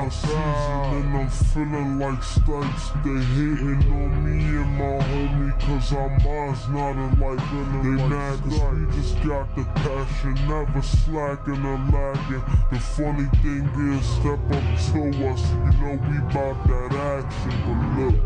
out season and I'm feeling like Stykes. They hating on me and my homie cause our minds not alike. They mad cause we just got the passion, never slacking or lacking. The funny thing is, step up to us, you know we bout that action. But look,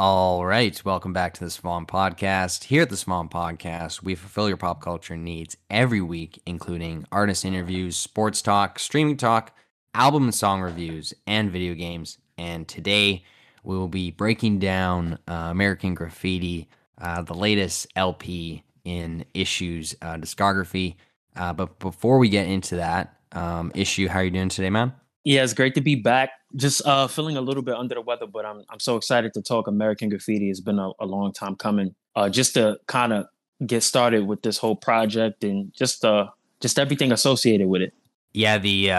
all right, welcome back to the Savant Podcast. Here at the Savant Podcast, we fulfill your pop culture needs every week, including artist interviews, sports talk, streaming talk, album and song reviews, and video games. And today, we will be breaking down American Graffiti, the latest LP in Issue's discography. But before we get into that, Issue, how are you doing today, man? Yeah, it's great to be back. Just feeling a little bit under the weather, but I'm so excited to talk American Graffiti. It's been a long time coming. Just to kind of get started with this whole project and just everything associated with it. Yeah, the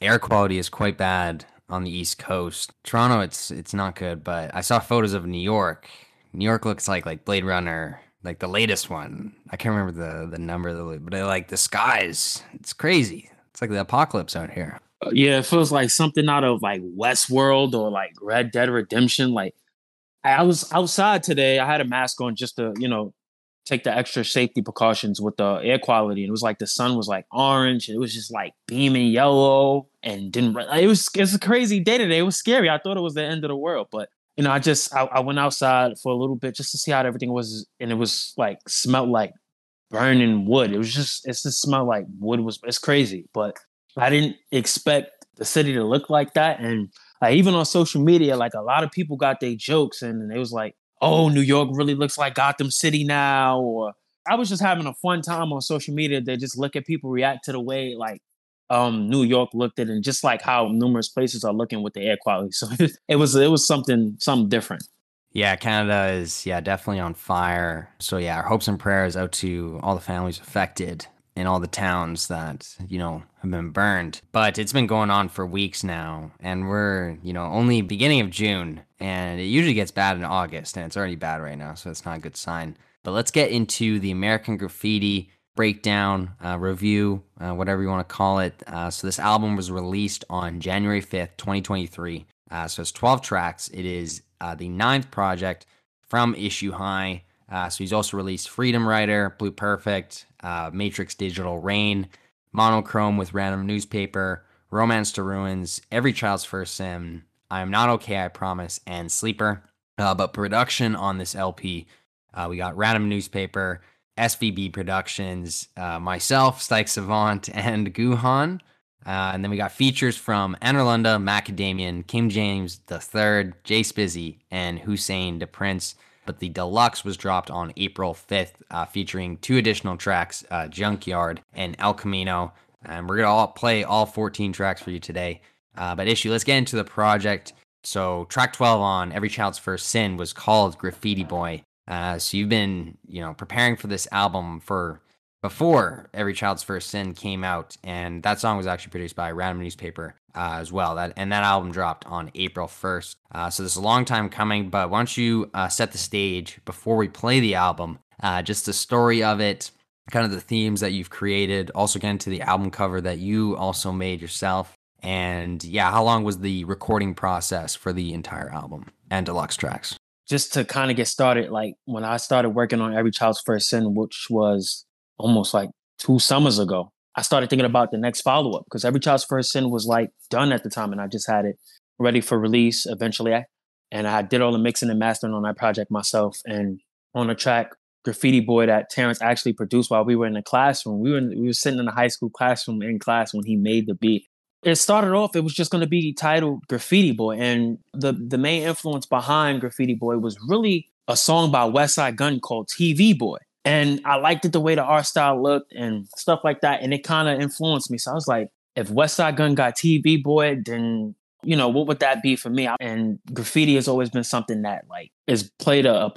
air quality is quite bad on the East Coast. Toronto, it's not good, but I saw photos of New York. New York looks like Blade Runner, like the latest one. I can't remember the number, but I like the skies. It's crazy. It's like the apocalypse out here. Yeah, it feels like something out of like Westworld or like Red Dead Redemption. Like I was outside today. I had a mask on just to, you know, take the extra safety precautions with the air quality. And it was like the sun was like orange. And it was just like beaming yellow and didn't. It's a crazy day today. It was scary. I thought it was the end of the world. But, you know, I went outside for a little bit just to see how everything was. And it was like smelled like burning wood. It was just smelled like wood was. It's crazy. But I didn't expect the city to look like that. And even on social media, like a lot of people got their jokes and they was like, oh, New York really looks like Gotham City now. Or I was just having a fun time on social media. They just look at people react to the way like New York looked at and just like how numerous places are looking with the air quality. So it was something different. Yeah, Canada is definitely on fire. So yeah, our hopes and prayers out to all the families affected in all the towns that, you know, have been burned. But it's been going on for weeks now, and we're, you know, only beginning of June, and it usually gets bad in August, and it's already bad right now, so it's not a good sign. But let's get into the American Graffiti breakdown, review, whatever you want to call it. So this album was released on January 5th, 2023. So it's 12 tracks. It is the 9th project from Issue High. So he's also released Freedom Writer, Blue Perfect, Matrix Digital Rain, Monochrome with Random Newspaper, Romance to Ruins, Every Child's First Sim, I'm Not Okay, I Promise, and Sleeper. But production on this LP, we got Random Newspaper, SVB Productions, myself, Stykes Savant, and Guhan. And then we got features from Anarunda, Macadamia, Kim James the Third, Jace Busy, and Hussein the Prince. But the deluxe was dropped on April 5th, featuring 2 additional tracks, Junkyard and El Camino. And we're going to play all 14 tracks for you today. But Issue, let's get into the project. So track 12 on Every Child's First Sin was called Graffiti Boy. So you've been, you know, preparing for this album for before Every Child's First Sin came out. And that song was actually produced by Random Newspaper as well. That album dropped on April 1st. So this is a long time coming, but why don't you set the stage before we play the album, just the story of it, kind of the themes that you've created, also get into the album cover that you also made yourself. And yeah, how long was the recording process for the entire album and deluxe tracks? Just to kind of get started, like when I started working on Every Child's First Sin, which was almost like 2 summers ago, I started thinking about the next follow-up because Every Child's First Sin was like done at the time and I just had it ready for release eventually. And I did all the mixing and mastering on that project myself. And on the track Graffiti Boy that Terrence actually produced while we were in the classroom, we were sitting in the high school classroom in class when he made the beat. It started off, it was just going to be titled Graffiti Boy. And the main influence behind Graffiti Boy was really a song by Westside Gunn called TV Boy. And I liked it the way the art style looked and stuff like that. And it kind of influenced me. So I was like, if Westside Gunn got TV Boy, then you know, what would that be for me? And graffiti has always been something that like has played an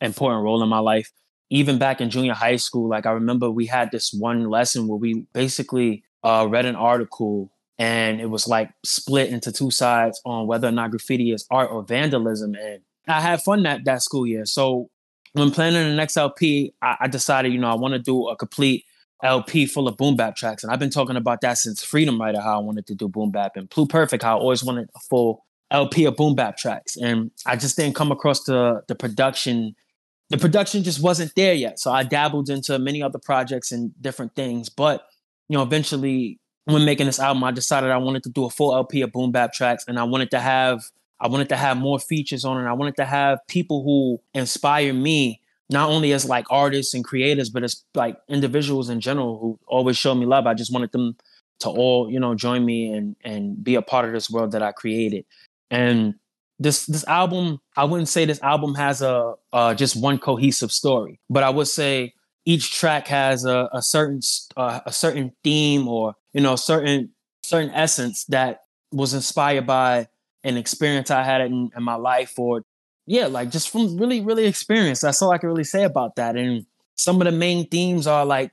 important role in my life. Even back in junior high school, like I remember we had this one lesson where we basically read an article and it was like split into two sides on whether or not graffiti is art or vandalism. And I had fun that school year. So when planning the next LP, I decided, you know, I want to do a complete LP full of boom bap tracks. And I've been talking about that since Freedom Writer, how I wanted to do boom bap, and Blue Perfect, how I always wanted a full LP of boom bap tracks. And I just didn't come across the production. The production just wasn't there yet. So I dabbled into many other projects and different things. But, you know, eventually when making this album, I decided I wanted to do a full LP of boom bap tracks, and I wanted to have more features on it. I wanted to have people who inspire me, not only as like artists and creators, but as like individuals in general who always show me love. I just wanted them to all, you know, join me and be a part of this world that I created. And this album, I wouldn't say this album has a just one cohesive story, but I would say each track has a certain theme, or, you know, certain essence that was inspired by an experience I had in my life, or yeah, like just from really, really experience. That's all I can really say about that. And some of the main themes are like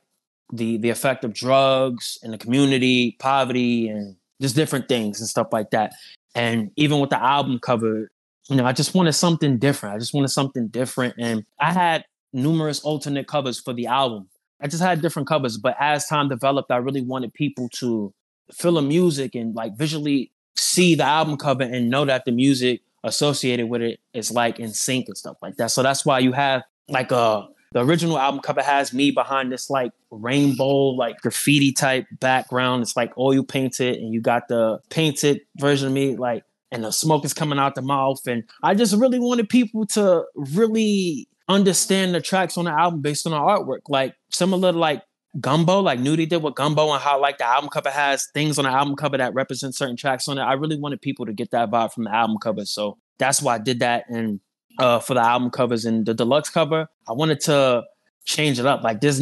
the effect of drugs in the community, poverty, and just different things and stuff like that. And even with the album cover, you know, I just wanted something different. And I had numerous alternate covers for the album. I just had different covers. But as time developed, I really wanted people to feel the music and like visually see the album cover and know that the music associated with it is like in sync and stuff like that. So that's why you have like the original album cover has me behind this like rainbow, like graffiti type background. It's like oil painted, and you got the painted version of me, like, and the smoke is coming out the mouth. And I just really wanted people to really understand the tracks on the album based on the artwork, like similar to like Gumbo, like Nudie did with Gumbo, and how like the album cover has things on the album cover that represent certain tracks on it. I really wanted people to get that vibe from the album cover. So that's why I did that. And for the album covers and the deluxe cover, I wanted to change it up. Like there's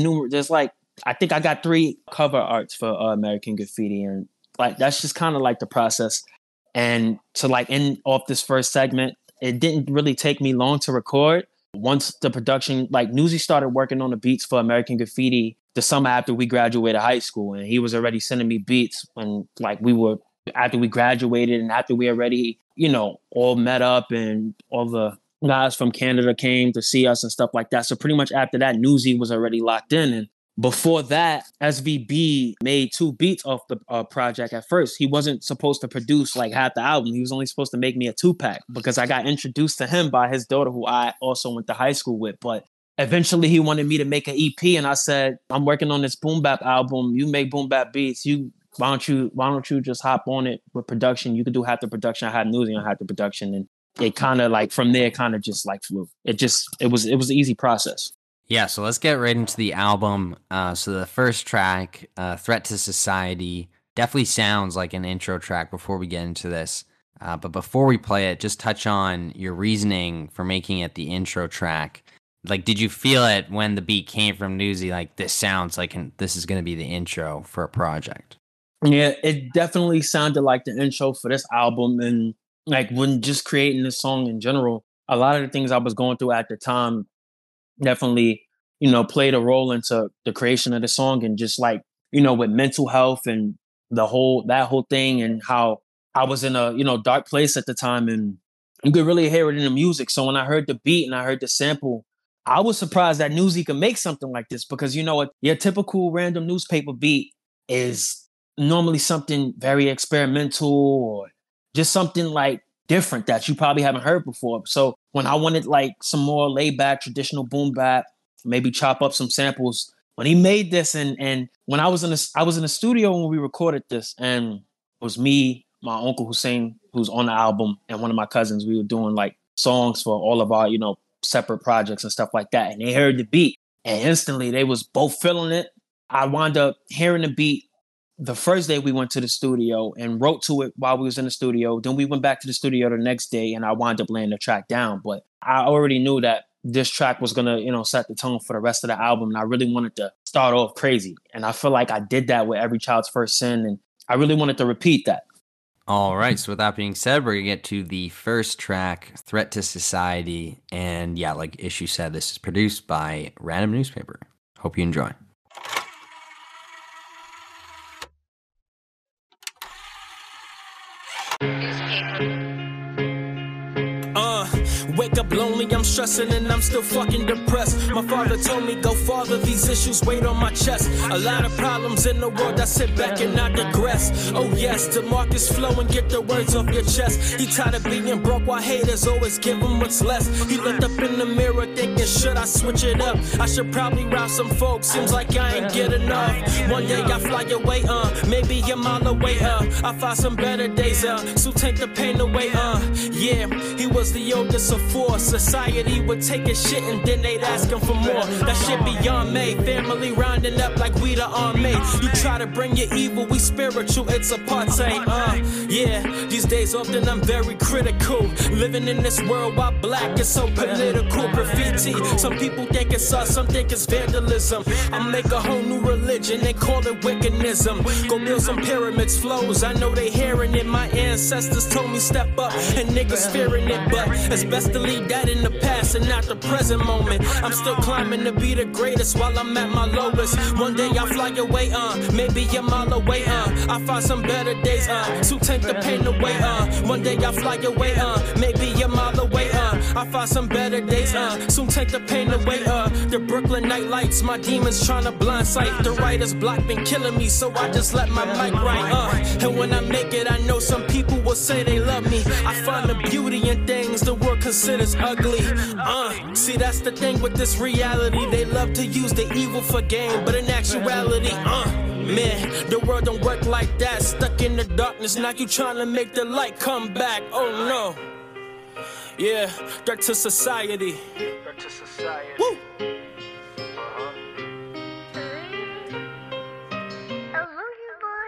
like, I think I got 3 cover arts for American Graffiti. And like, that's just kind of like the process. And to like end off this first segment, it didn't really take me long to record. Once the production, like Newsy started working on the beats for American Graffiti the summer after we graduated high school, and he was already sending me beats when like we were, after we graduated and after we already, you know, all met up and all the guys from Canada came to see us and stuff like that. So pretty much after that, Newsy was already locked in. And before that, SVB made 2 beats off the project at first. He wasn't supposed to produce like half the album. He was only supposed to make me a 2-pack because I got introduced to him by his daughter, who I also went to high school with. But eventually he wanted me to make an EP, and I said, I'm working on this boom bap album. You make boom bap beats. Why don't you just hop on it with production? You could do half the production. I had Newsy on half the production. And it kind of like from there kind of just like flew. It was an easy process. Yeah, so let's get right into the album. So the first track, Threat to Society, definitely sounds like an intro track before we get into this. But before we play it, just touch on your reasoning for making it the intro track. Like, did you feel it when the beat came from Newsy, like, this sounds like this is going to be the intro for a project? Yeah, it definitely sounded like the intro for this album. And like when just creating this song in general, a lot of the things I was going through at the time definitely, you know, played a role into the creation of the song. And just like, you know, with mental health and that whole thing, and how I was in a, you know, dark place at the time, and you could really hear it in the music. So when I heard the beat and I heard the sample, I was surprised that Newsy could make something like this, because, you know what, your typical Random Newspaper beat is normally something very experimental or just something like different that you probably haven't heard before. So when I wanted like some more laid back, traditional boom bap, maybe chop up some samples, when he made this, and when I was in the studio when we recorded this, and it was me, my uncle Hussein, who's on the album, and one of my cousins, we were doing like songs for all of our, you know, separate projects and stuff like that. And they heard the beat, and instantly they was both feeling it. I wound up hearing the beat the first day we went to the studio and wrote to it while we was in the studio. Then we went back to the studio the next day, and I wound up laying the track down. But I already knew that this track was going to, you know, set the tone for the rest of the album. And I really wanted to start off crazy. And I feel like I did that with Every Child's First Sin. And I really wanted to repeat that. All right, so with that being said, we're going to get to the first track, Threat to Society. And yeah, like Issue said, this is produced by Random Newspaper. Hope you enjoy. Wake up lonely, I'm stressing and I'm still fucking depressed. My father told me, go farther, these issues weigh on my chest. A lot of problems in the world, I sit back and I digress. Oh yes, to Marcus Flow and get the words off your chest. He tired of being broke while haters always give him what's less. He looked up in the mirror thinking, should I switch it up? I should probably rob some folks, seems like I ain't get enough. One day I fly away, maybe a mile away, I find some better days, so take the pain away, yeah. He was the youngest of four. Society would take a shit and then they'd ask him for more. That shit beyond me. Family rounding up like we the army. You try to bring your evil, we spiritual, it's apartheid. Yeah, these days often I'm very critical. Living in this world while black is so political. Graffiti, some people think it's us, some think it's vandalism. I make a whole new religion and call it Wiccanism. Go build some pyramids, flows, I know they hearing it. My ancestors told me step up and niggas fearing it, but it's best to leave that in the past and not the present moment. I'm still climbing to be the greatest while I'm at my lowest. One day I fly away, maybe a mile away, I find some better days, so take the pain away, one day I fly away, maybe a mile away, I find some better days, soon take the pain away, the Brooklyn night lights, my demons trying to blindsight, the writer's block been killing me, so I just let my mic ride, and when I make it, I know some people will say they love me, I find the beauty in things the world considers ugly, see that's the thing with this reality, they love to use the evil for gain, but in actuality, man, the world don't work like that, stuck in the darkness, now you trying to make the light come back, oh no. Yeah, threat to society. Threat to society. Woo! Uh-huh. I love you, boy.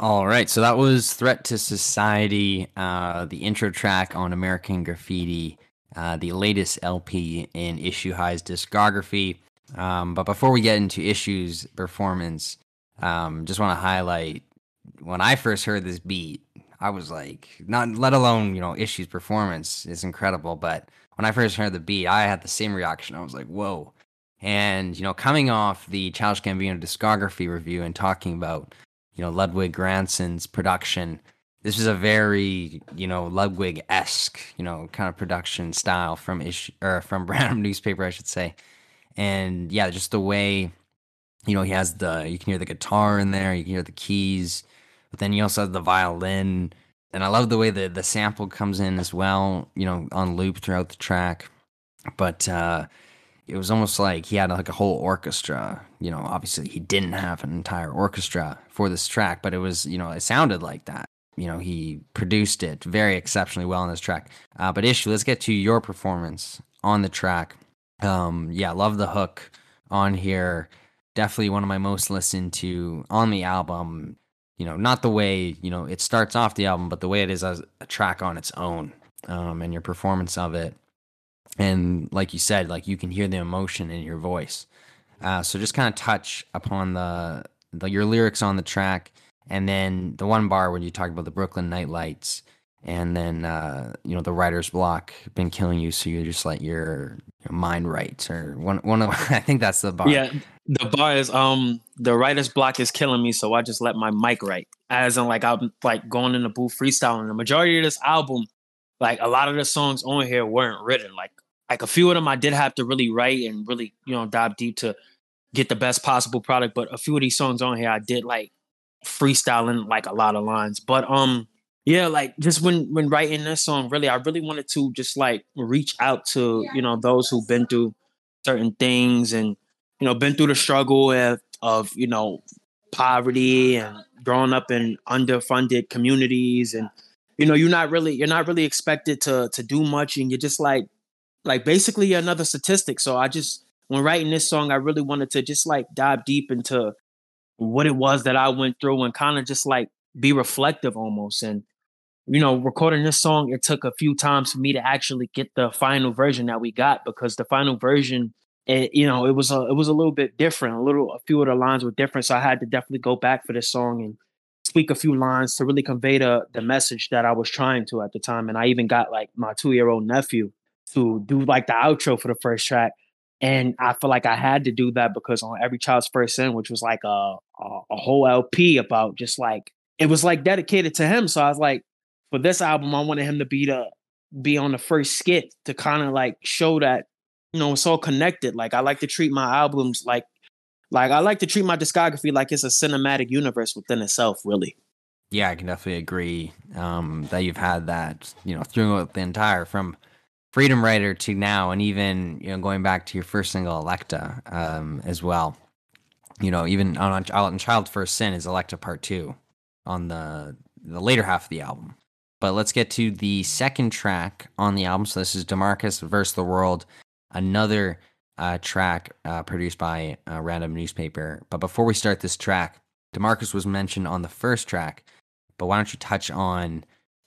All right, so that was Threat to Society, the intro track on American Graffiti, the latest LP in Issue High's discography. But before we get into Issue's performance, just want to highlight, when I first heard this beat, I was like, not let alone, you know, Issue's performance is incredible, but when I first heard the beat, I had the same reaction. I was like, whoa. And, you know, coming off the Childish Gambino discography review and talking about, you know, Ludwig Göransson's production, this is a very, you know, Ludwig-esque, you know, kind of production style from Issue, or from Random Newspaper, I should say. And yeah, just the way, you know, he has the, you can hear the guitar in there, you can hear the keys, but then he also has the violin. And I love the way the sample comes in as well, you know, on loop throughout the track. But it was almost like he had like a whole orchestra. You know, obviously he didn't have an entire orchestra for this track, but it was, you know, it sounded like that. You know, he produced it very exceptionally well on this track. But Issue, let's get to your performance on the track. Yeah, love the hook on here. Definitely one of my most listened to on the album, you know, not the way, you know, it starts off the album, but the way it is as a track on its own, and your performance of it. And like you said, like you can hear the emotion in your voice. So just kind of touch upon your lyrics on the track. And then the one bar when you talk about the Brooklyn night lights and then, you know, the writer's block been killing you. So you just let your mind write, or one of, I think that's the bar. Yeah. The bar is, the writer's block is killing me, so I just let my mic write. As in, like, I'm, like, going in the booth freestyling. The majority of this album, like, a lot of the songs on here weren't written. Like a few of them I did have to really write and really, you know, dive deep to get the best possible product. But a few of these songs on here I did, like, freestyling, like, a lot of lines. But, yeah, like, just when writing this song, really, I really wanted to just, like, reach out to, you know, those who've been through certain things and, you know, been through the struggle of, you know, poverty and growing up in underfunded communities. And, you know, you're not really expected to do much. And you're just like basically another statistic. So I just, when writing this song, I really wanted to just like dive deep into what it was that I went through and kind of just like be reflective almost. And, you know, recording this song, it took a few times for me to actually get the final version that we got, because the final version it, you know, it was a little bit different. A few of the lines were different, so I had to definitely go back for this song and tweak a few lines to really convey the message that I was trying to at the time. And I even got like my 2-year-old nephew to do like the outro for the first track. And I feel like I had to do that because on Every Child's First Sin, which was like a whole LP about just like, it was like dedicated to him. So I was like, for this album, I wanted him to be on the first skit to kind of like show that, you know, it's all connected. Like I like to treat my albums like I like to treat my discography like it's a cinematic universe within itself, really. Yeah, I can definitely agree that you've had that, you know, throughout the entire, from Freedom Writer to now, and even, you know, going back to your first single, Electa, as well. You know, even on Child's First Sin is Electa Part 2 on the later half of the album. But let's get to the second track on the album. So this is DeMarcus vs. The World, another track produced by Random Newspaper. But before we start this track, DeMarcus was mentioned on the first track, but why don't you touch on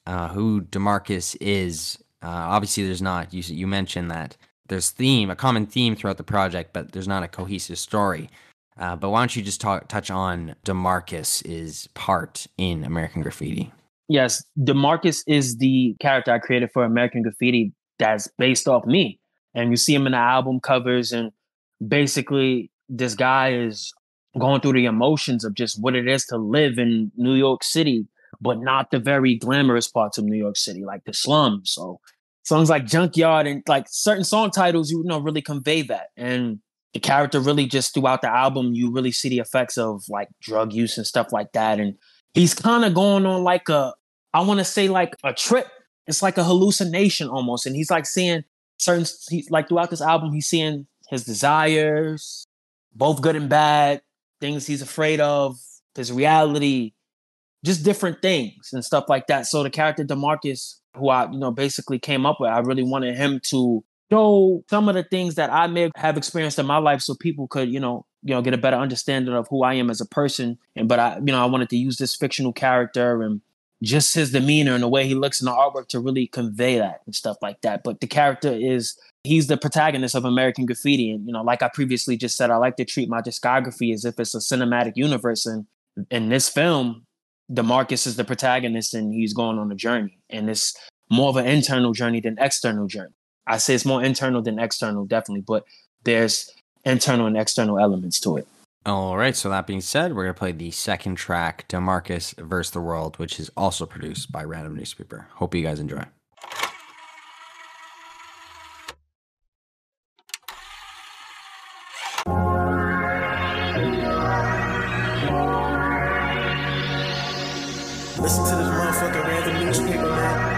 who DeMarcus is? Obviously, there's not, you mentioned that there's a common theme throughout the project, but there's not a cohesive story. But why don't you just touch on DeMarcus's part in American Graffiti? Yes, DeMarcus is the character I created for American Graffiti that's based off me. And you see him in the album covers, and basically this guy is going through the emotions of just what it is to live in New York City, but not the very glamorous parts of New York City, like the slums. So songs like Junkyard and like certain song titles, you know, really convey that. And the character really just throughout the album, you really see the effects of like drug use and stuff like that. And he's kind of going on like a trip. It's like a hallucination almost. And he's like seeing throughout this album, he's seeing his desires, both good and bad, things he's afraid of, his reality, just different things and stuff like that. So the character DeMarcus, who I, you know, basically came up with, I really wanted him to show some of the things that I may have experienced in my life, so people could, you know, get a better understanding of who I am as a person. And but I, you know, I wanted to use this fictional character and just his demeanor and the way he looks in the artwork to really convey that and stuff like that. But the character he's the protagonist of American Graffiti. And, you know, like I previously just said, I like to treat my discography as if it's a cinematic universe. And in this film, DeMarcus is the protagonist and he's going on a journey. And it's more of an internal journey than external journey. I say it's more internal than external, definitely, but there's internal and external elements to it. All right, so that being said, we're going to play the second track, DeMarcus vs. The World, which is also produced by Random Newspaper. Hope you guys enjoy. Listen to this motherfucking Random Newspaper, man.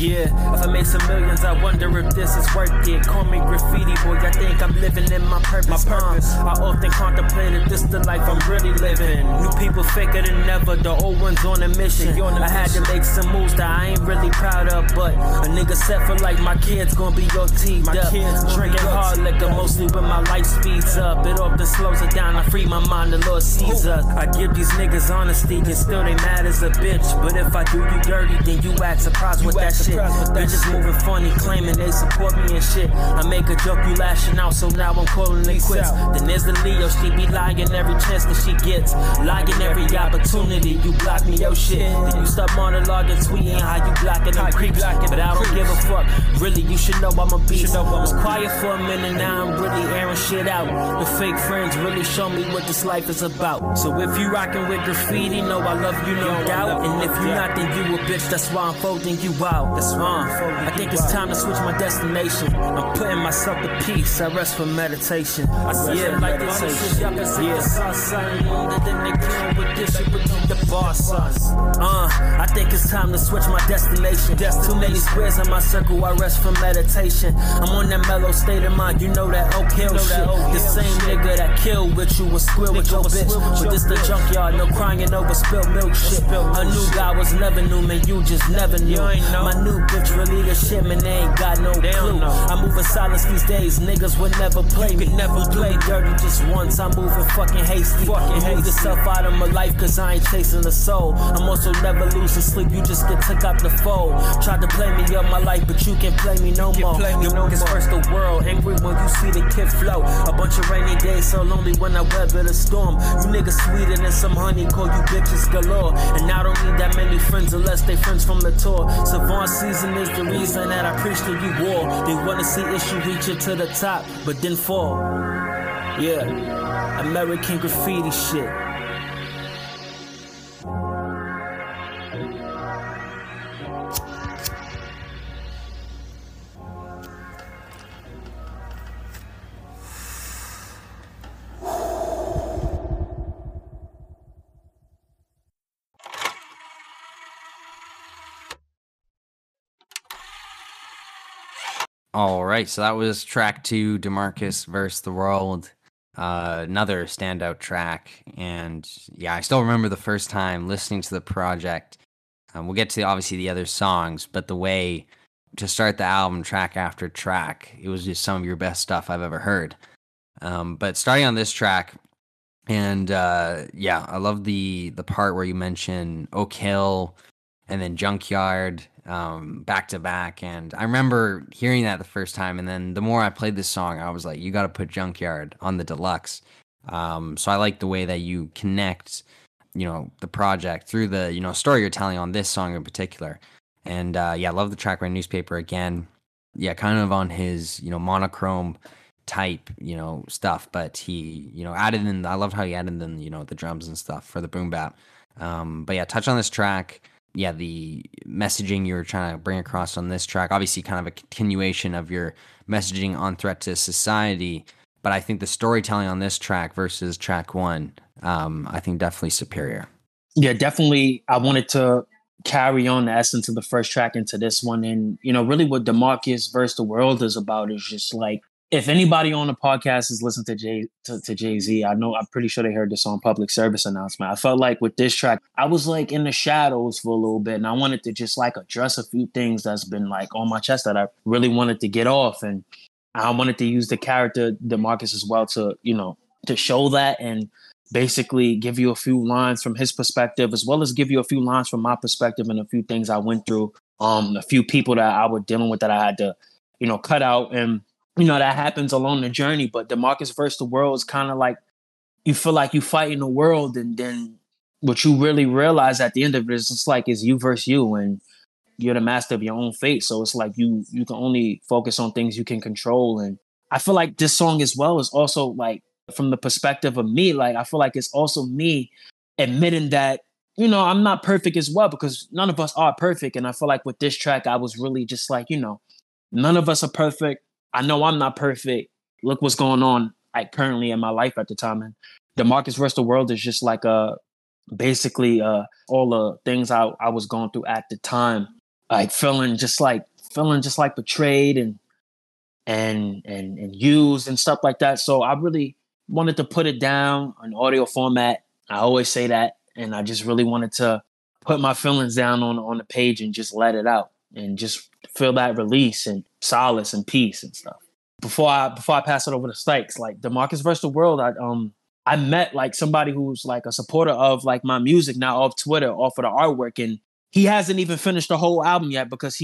Yeah, if I make some millions, I wonder if this is worth it. Call me graffiti boy, I think I'm living in my purpose. I often contemplated this the life I'm really living. New people faker than ever, the old ones on a mission. I had to make some moves that I ain't really proud of, but a nigga set for like my kids gonna be all teed up. Drinking hard liquor mostly when my life speeds up. It often slows it down, I free my mind, the Lord sees us. I give these niggas honesty and still they mad as a bitch. But if I do you dirty, then you act surprised with that shit. They just moving funny, claiming they support me and shit. I make a joke, you lashing out, so now I'm calling it quits. Then there's the Leo, she be lying every chance that she gets. Lying every opportunity, you block me, yo shit. Then you stop monologuing, tweeting how you blocking them creeps. But I don't give a fuck, really, you should know I'm a beast. I was quiet for a minute, now I'm really airing shit out. The fake friends really show me what this life is about. So if you rocking with graffiti, know I love you, no doubt. And if you not, then you a bitch, that's why I'm folding you out. That's why I think it's time to switch my destination. I'm putting myself at peace. I rest for meditation. I see it like this. I think it's time to switch my destination. Too many squares in my circle. I rest for meditation. I'm on that mellow state of mind. You know that oak hill shit. The same nigga that killed with you will squeal with your bitch. But this the junkyard. No crying over spilled milk shit. A new guy was never new, man. You just never knew. My new bitch, really the shit, man, they ain't got no clue. I'm moving silence these days, niggas would never play me. Never play dirty just once, I'm moving fucking hasty. Fucking hate yourself out of my life, cause I ain't chasing a soul. I'm also never losing sleep, you just get took out the fold. Tried to play me up my life, but you can't play me no more. You niggas first the world, angry when you see the kid flow. A bunch of rainy days, so lonely when I weather the storm. You niggas sweeter than some honey, call you bitches galore. And I don't need that many friends unless they friends from the tour. Savant season is the reason that I preach to you war. They wanna see issue reach it to the top, but then fall. Yeah, American Graffiti shit. All right, so that was track 2, DeMarcus vs. The World, another standout track. And yeah, I still remember the first time listening to the project. We'll get to obviously the other songs, but the way to start the album track after track, it was just some of your best stuff I've ever heard. But starting on this track, and yeah, I love the part where you mention Oak Hill and then Junkyard back to back. And I remember hearing that the first time, and then the more I played this song, I was like, you got to put Junkyard on the deluxe. So I like the way that you connect, you know, the project through the, you know, story you're telling on this song in particular. And yeah, I love the track Random Newspaper again. Yeah, kind of on his, you know, monochrome type, you know, stuff, but he, you know, added in, I loved how he added in, you know, the drums and stuff for the boom bap. But yeah, touch on this track. Yeah, the messaging you were trying to bring across on this track, obviously kind of a continuation of your messaging on Threat to Society, but I think the storytelling on this track versus track 1, I think definitely superior. Yeah, definitely. I wanted to carry on the essence of the first track into this one. And, you know, really what DeMarcus vs. The World is about is just like, if anybody on the podcast has listened to Jay-Z, I know, I'm pretty sure they heard this on public service announcement. I felt like with this track, I was like in the shadows for a little bit, and I wanted to just like address a few things that's been like on my chest that I really wanted to get off. And I wanted to use the character DeMarcus as well to, you know, to show that and basically give you a few lines from his perspective, as well as give you a few lines from my perspective and a few things I went through, a few people that I was dealing with that I had to, you know, cut out. And you know, that happens along the journey, but DeMarcus vs. The World is kind of like, you feel like you fighting the world, and then what you really realize at the end of it is it's like, it's you versus you, and you're the master of your own fate. So it's like, you can only focus on things you can control. And I feel like this song as well is also like, from the perspective of me, like, I feel like it's also me admitting that, you know, I'm not perfect as well, because none of us are perfect. And I feel like with this track, I was really just like, you know, none of us are perfect. I know I'm not perfect. Look what's going on like currently in my life at the time. And DeMarcus vs. The World is just like basically all the things I was going through at the time. Like feeling just like betrayed and used and stuff like that. So I really wanted to put it down in audio format. I always say that. And I just really wanted to put my feelings down on the page and just let it out and just feel that release and solace and peace and stuff. Before I pass it over to Stykes, like DeMarcus vs. The World, I met like somebody who's like a supporter of like my music now off Twitter, off of the artwork, and he hasn't even finished the whole album yet because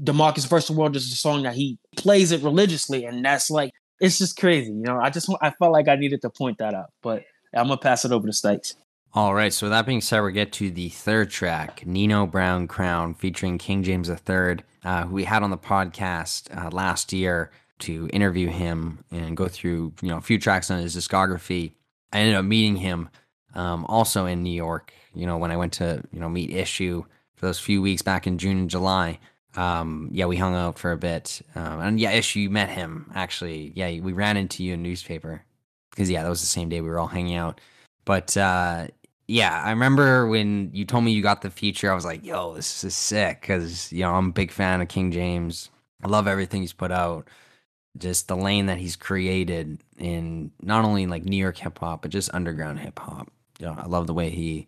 DeMarcus vs. The World is a song that he plays it religiously, and that's like, it's just crazy, you know. I felt like I needed to point that out, but I'm gonna pass it over to Stykes. All right, so with that being said, we'll get to the third track, Nino Brown Crown, featuring King James the Third, who we had on the podcast last year to interview him and go through, you know, a few tracks on his discography. I ended up meeting him also in New York, you know, when I went to, you know, meet Issue for those few weeks back in June and July. Yeah, we hung out for a bit. And yeah, Issue, you met him, actually. Yeah, we ran into you in Newspaper because, yeah, that was the same day we were all hanging out. But, yeah, I remember when you told me you got the feature, I was like, yo, this is sick, because, you know, I'm a big fan of King James. I love everything he's put out, just the lane that he's created in not only like New York hip hop, but just underground hip hop. You know, I love the way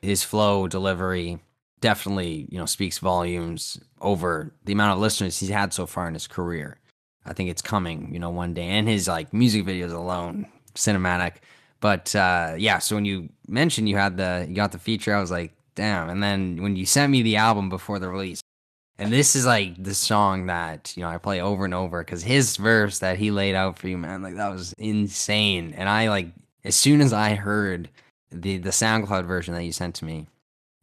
his flow, delivery, definitely, you know, speaks volumes over the amount of listeners he's had so far in his career. I think it's coming, you know, one day, and his like music videos alone, cinematic. But yeah, so when you mentioned you had the, you got the feature, I was like, damn. And then when you sent me the album before the release, and this is like the song that, you know, I play over and over, because his verse that he laid out for you, man, like that was insane. And I like, as soon as I heard the SoundCloud version that you sent to me,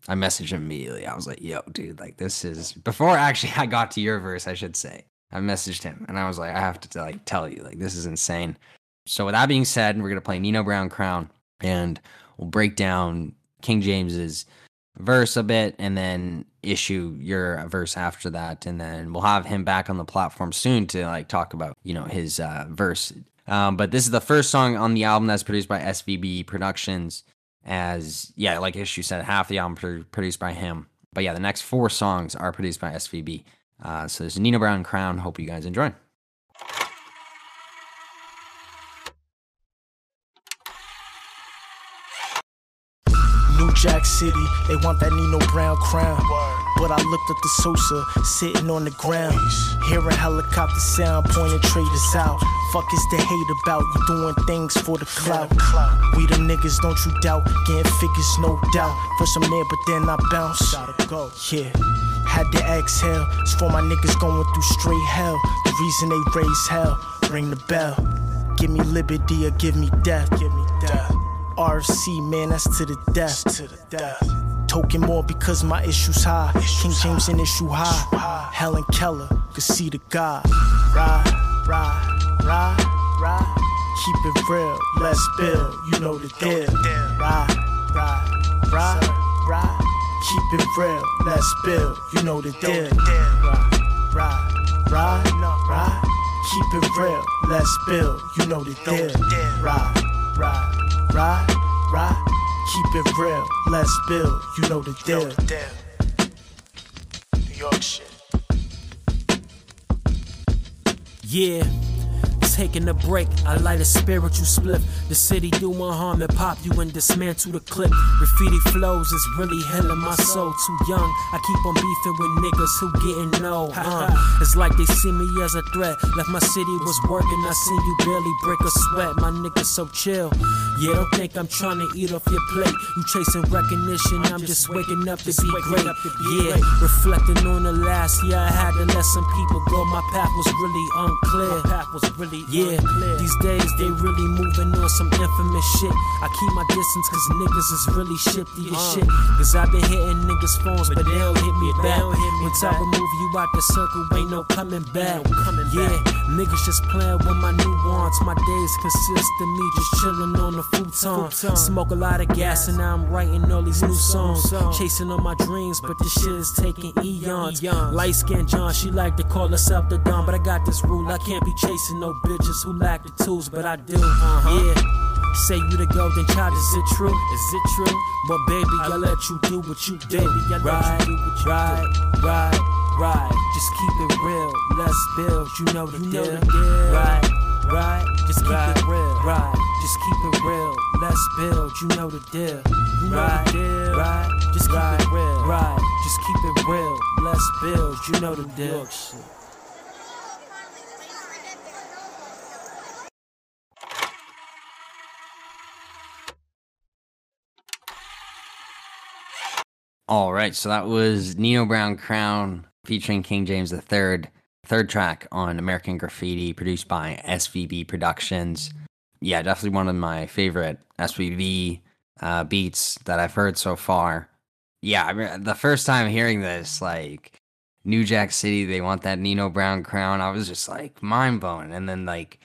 I messaged him immediately. I was like, yo, dude, like this is, before actually I got to your verse, I should say, I messaged him and I was like, I have to like tell you, like this is insane. So with that being said, we're going to play Nino Brown Crown, and we'll break down King James's verse a bit, and then issue your verse after that, and then we'll have him back on the platform soon to like talk about, you know, his verse. But this is the first song on the album that's produced by SVB Productions, as yeah, like Issue said, half the album produced by him. But yeah, the next four songs are produced by SVB. So there's Nino Brown Crown. Hope you guys enjoy. New Jack City, they want that Nino Brown crown. But I looked at the Sosa sitting on the ground. Hearing helicopter sound, pointing traitors out. Fuck is the hate about? You doing things for the clout. We the niggas, don't you doubt? Getting figures, no doubt. First I'm there, but then I bounce. Gotta go, yeah. Had to exhale. It's for my niggas going through straight hell. The reason they raise hell. Ring the bell. Give me liberty or give me death. Give me death. RFC, man, that's to the death. To the death. Token more because my issue's high. King James an issue high. Helen Keller could see the God. Ride, ride, ride, ride. Keep it real, let's build. You know the deal. Ride, ride, ride, ride. Keep it real, let's build. You know the deal. Ride, ride, ride, ride. Keep it real, let's build. You know the deal. Ride, ride, ride, ride. Keep it real, let's build, you know the deal. New York shit. Yeah, taking a break, I light a spiritual spliff. The city doing harm and pop you and dismantle the clip. Graffiti flows is really healing my soul. Too young, I keep on beefing with niggas who getting no. It's like they see me as a threat. Left my city was working, I seen you barely break a sweat. My niggas so chill. Yeah, don't think I'm trying to eat off your plate. You chasing recognition, I'm just waking up to be great. Yeah, reflecting on the last year, I had to let some people go. My path was really unclear. Yeah, these days they really moving on some infamous shit. I keep my distance cause niggas is really shifty as shit. Cause I've been hitting niggas' phones, but they don't hit me back. Once I remove you out the circle, ain't no coming back. Yeah, niggas just playing with my nuance. My days consist of me just chilling on the futon. Smoke a lot of gas and now I'm writing all these new songs. Chasing on my dreams, but this shit is taking eons. Light skinned John, she like to call herself the Don, but I got this rule, I can't be chasing no bitches who lack the tools, but I do. Yeah. Say you the golden child, is it true? Well, baby, I let you do what you do. Ride, ride, ride, ride. Just keep it real, let's build. You know the deal. Ride, ride, just keep it real. Ride, just keep it real, let's build. You know the deal. Ride, ride, just keep it real. Ride, just keep it real, let's build. You know the deal. All right, so that was Nino Brown Crown featuring King James the third track on American Graffiti, produced by SVB Productions. Yeah, definitely one of my favorite SVB beats that I've heard so far. Yeah, I mean, the first time hearing this, like, New Jack City, they want that Nino Brown Crown, I was just, like, mind-blown. And then, like,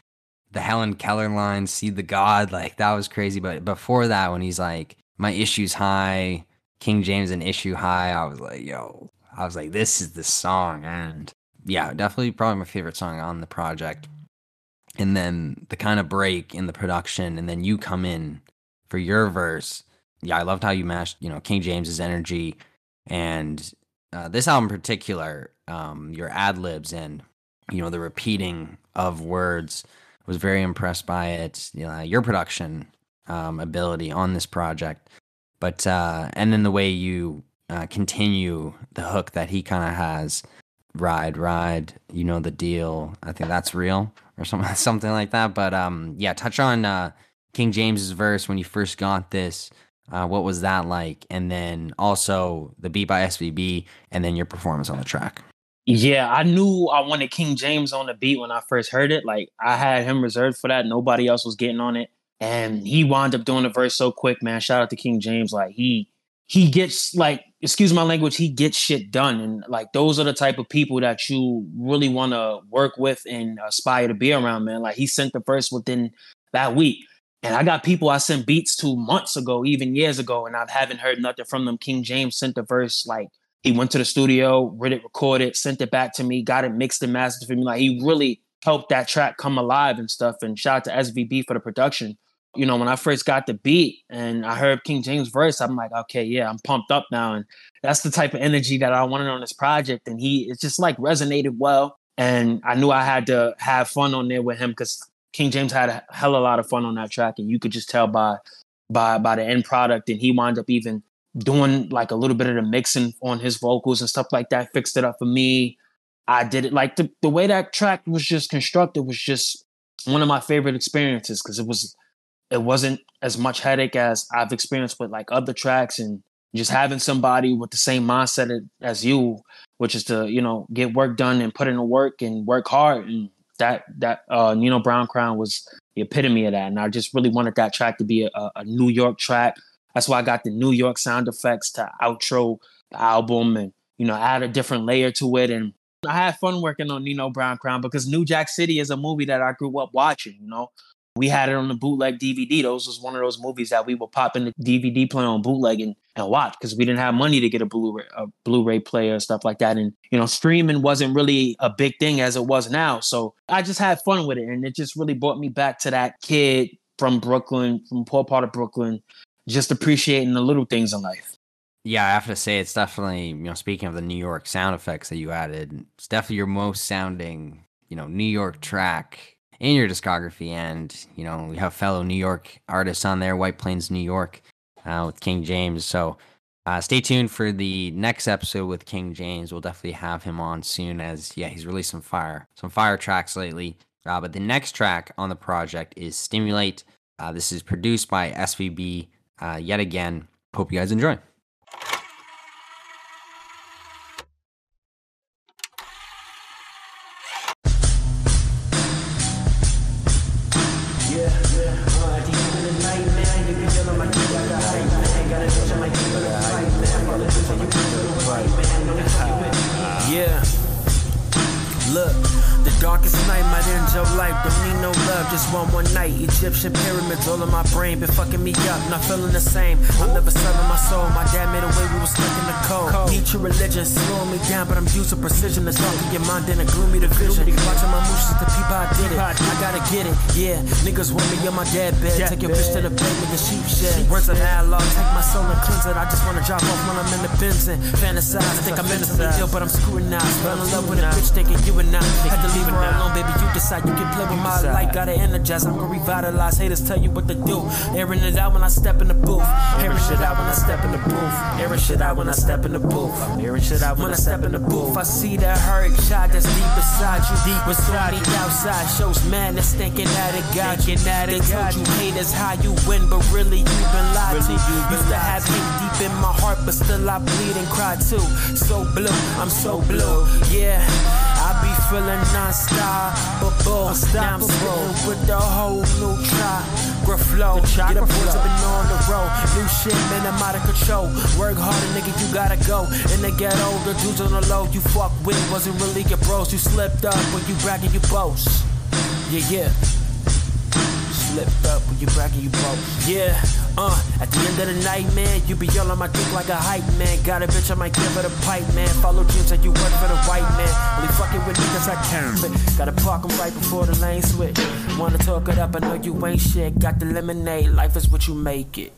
the Helen Keller line, See the God, like, that was crazy. But before that, when he's like, my issue's high, King James an issue high, I was like, yo, I was like, this is the song. And yeah, definitely probably my favorite song on the project. And then the kind of break in the production, and then you come in for your verse. Yeah, I loved how you mashed, you know, King James's energy and this album in particular, your ad libs and, you know, the repeating of words. I was very impressed by it, you know, your production ability on this project. But, and then the way you continue the hook that he kind of has. Ride, you know the deal. I think that's real or something like that. But yeah, touch on King James's verse when you first got this. What was that like? And then also the beat by SVB and then your performance on the track. Yeah, I knew I wanted King James on the beat when I first heard it. Like, I had him reserved for that. Nobody else was getting on it. And he wound up doing the verse so quick, man. Shout out to King James. Like, he gets, like, excuse my language, he gets shit done. And, like, those are the type of people that you really want to work with and aspire to be around, man. Like, he sent the verse within that week. And I got people I sent beats to months ago, even years ago, and I haven't heard nothing from them. King James sent the verse, like, he went to the studio, read it, recorded, sent it back to me, got it mixed and mastered for me. Like, he really helped that track come alive and stuff. And shout out to SVB for the production. You know, when I first got the beat and I heard King James' verse, I'm like, okay, yeah, I'm pumped up now. And that's the type of energy that I wanted on this project. And it's just like resonated well. And I knew I had to have fun on there with him because King James had a hell of a lot of fun on that track. And you could just tell by the end product. And he wound up even doing like a little bit of the mixing on his vocals and stuff like that, fixed it up for me. I did it like the way that track was just constructed was just one of my favorite experiences because it wasn't as much headache as I've experienced with like other tracks, and just having somebody with the same mindset as you, which is to, you know, get work done and put in the work and work hard. And that Nino Brown Crown was the epitome of that. And I just really wanted that track to be a New York track. That's why I got the New York sound effects to outro the album and, you know, add a different layer to it. And I had fun working on Nino Brown Crown because New Jack City is a movie that I grew up watching, you know. We had it on the bootleg DVD. Those was one of those movies that we would pop in the DVD player on bootleg and watch because we didn't have money to get a Blu-ray player and stuff like that. And, you know, streaming wasn't really a big thing as it was now. So I just had fun with it. And it just really brought me back to that kid from Brooklyn, from poor part of Brooklyn, just appreciating the little things in life. Yeah, I have to say it's definitely, you know, speaking of the New York sound effects that you added, it's definitely your most sounding, you know, New York track in your discography. And, you know, we have fellow New York artists on there, White Plains, New York, with King James. So stay tuned for the next episode with King James. We'll definitely have him on soon as, yeah, he's released some fire tracks lately. But the next track on the project is Stimulate. This is produced by SVB yet again. Hope you guys enjoy. Darkest nightmare in your life, don't need no love, just want one night. Egyptian pyramids all in my brain, been fucking me up, not feeling the same. I'm never selling my soul, my dad made a way, we was stuck in the cold. Need your religion, slowing me down, but I'm using precision. It's dark in your mind, then a gloomy division. Watching my moves just to peep how I did it, I gotta get it, yeah. Niggas want me on my deadbed, take your bitch to the bank, nigga sheep shit. Words of dialogue, take my soul and cleanse it. I just wanna drop off when I'm in the Benson. Fantasize, I think I'm mentally ill, but I'm scrutinized. Fell in love with a bitch thinking you and I had to leave it. Alone, baby, you decide, you can play with my life. Gotta energize, I'm gonna revitalize. Haters tell you what to do. Airing it out when I step in the booth. Airing shit out when I step in the booth. Airing shit out when I step in the booth. Airing shit out when I step in the booth. I see that hurt shot that's deep inside you. Deep inside me outside shows madness, thinking that it got you. They told you haters how you win, but really you've been lied to. Used to have hate deep in my heart, but still I bleed and cry too. So blue, I'm so blue, yeah. I be feeling unstoppable, now I'm sitting with the whole new chakra flow. Get up, boys, I've been on the road. New shit, man, I'm out of control. Work harder, nigga, you gotta go. And they get older, dudes on the low. You fuck with, wasn't really your bros. You slipped up when you bragging, you boast. Yeah, yeah. Slipped up when you bragging, you boast. Yeah. At the end of the night, man, you be all on my dick like a hype, man. Got a bitch, I might give her the pipe, man. Follow dreams like you work for the white man. Only fucking with niggas I can but gotta park them right before the lane switch. Wanna talk it up, I know you ain't shit. Got the lemonade, life is what you make it.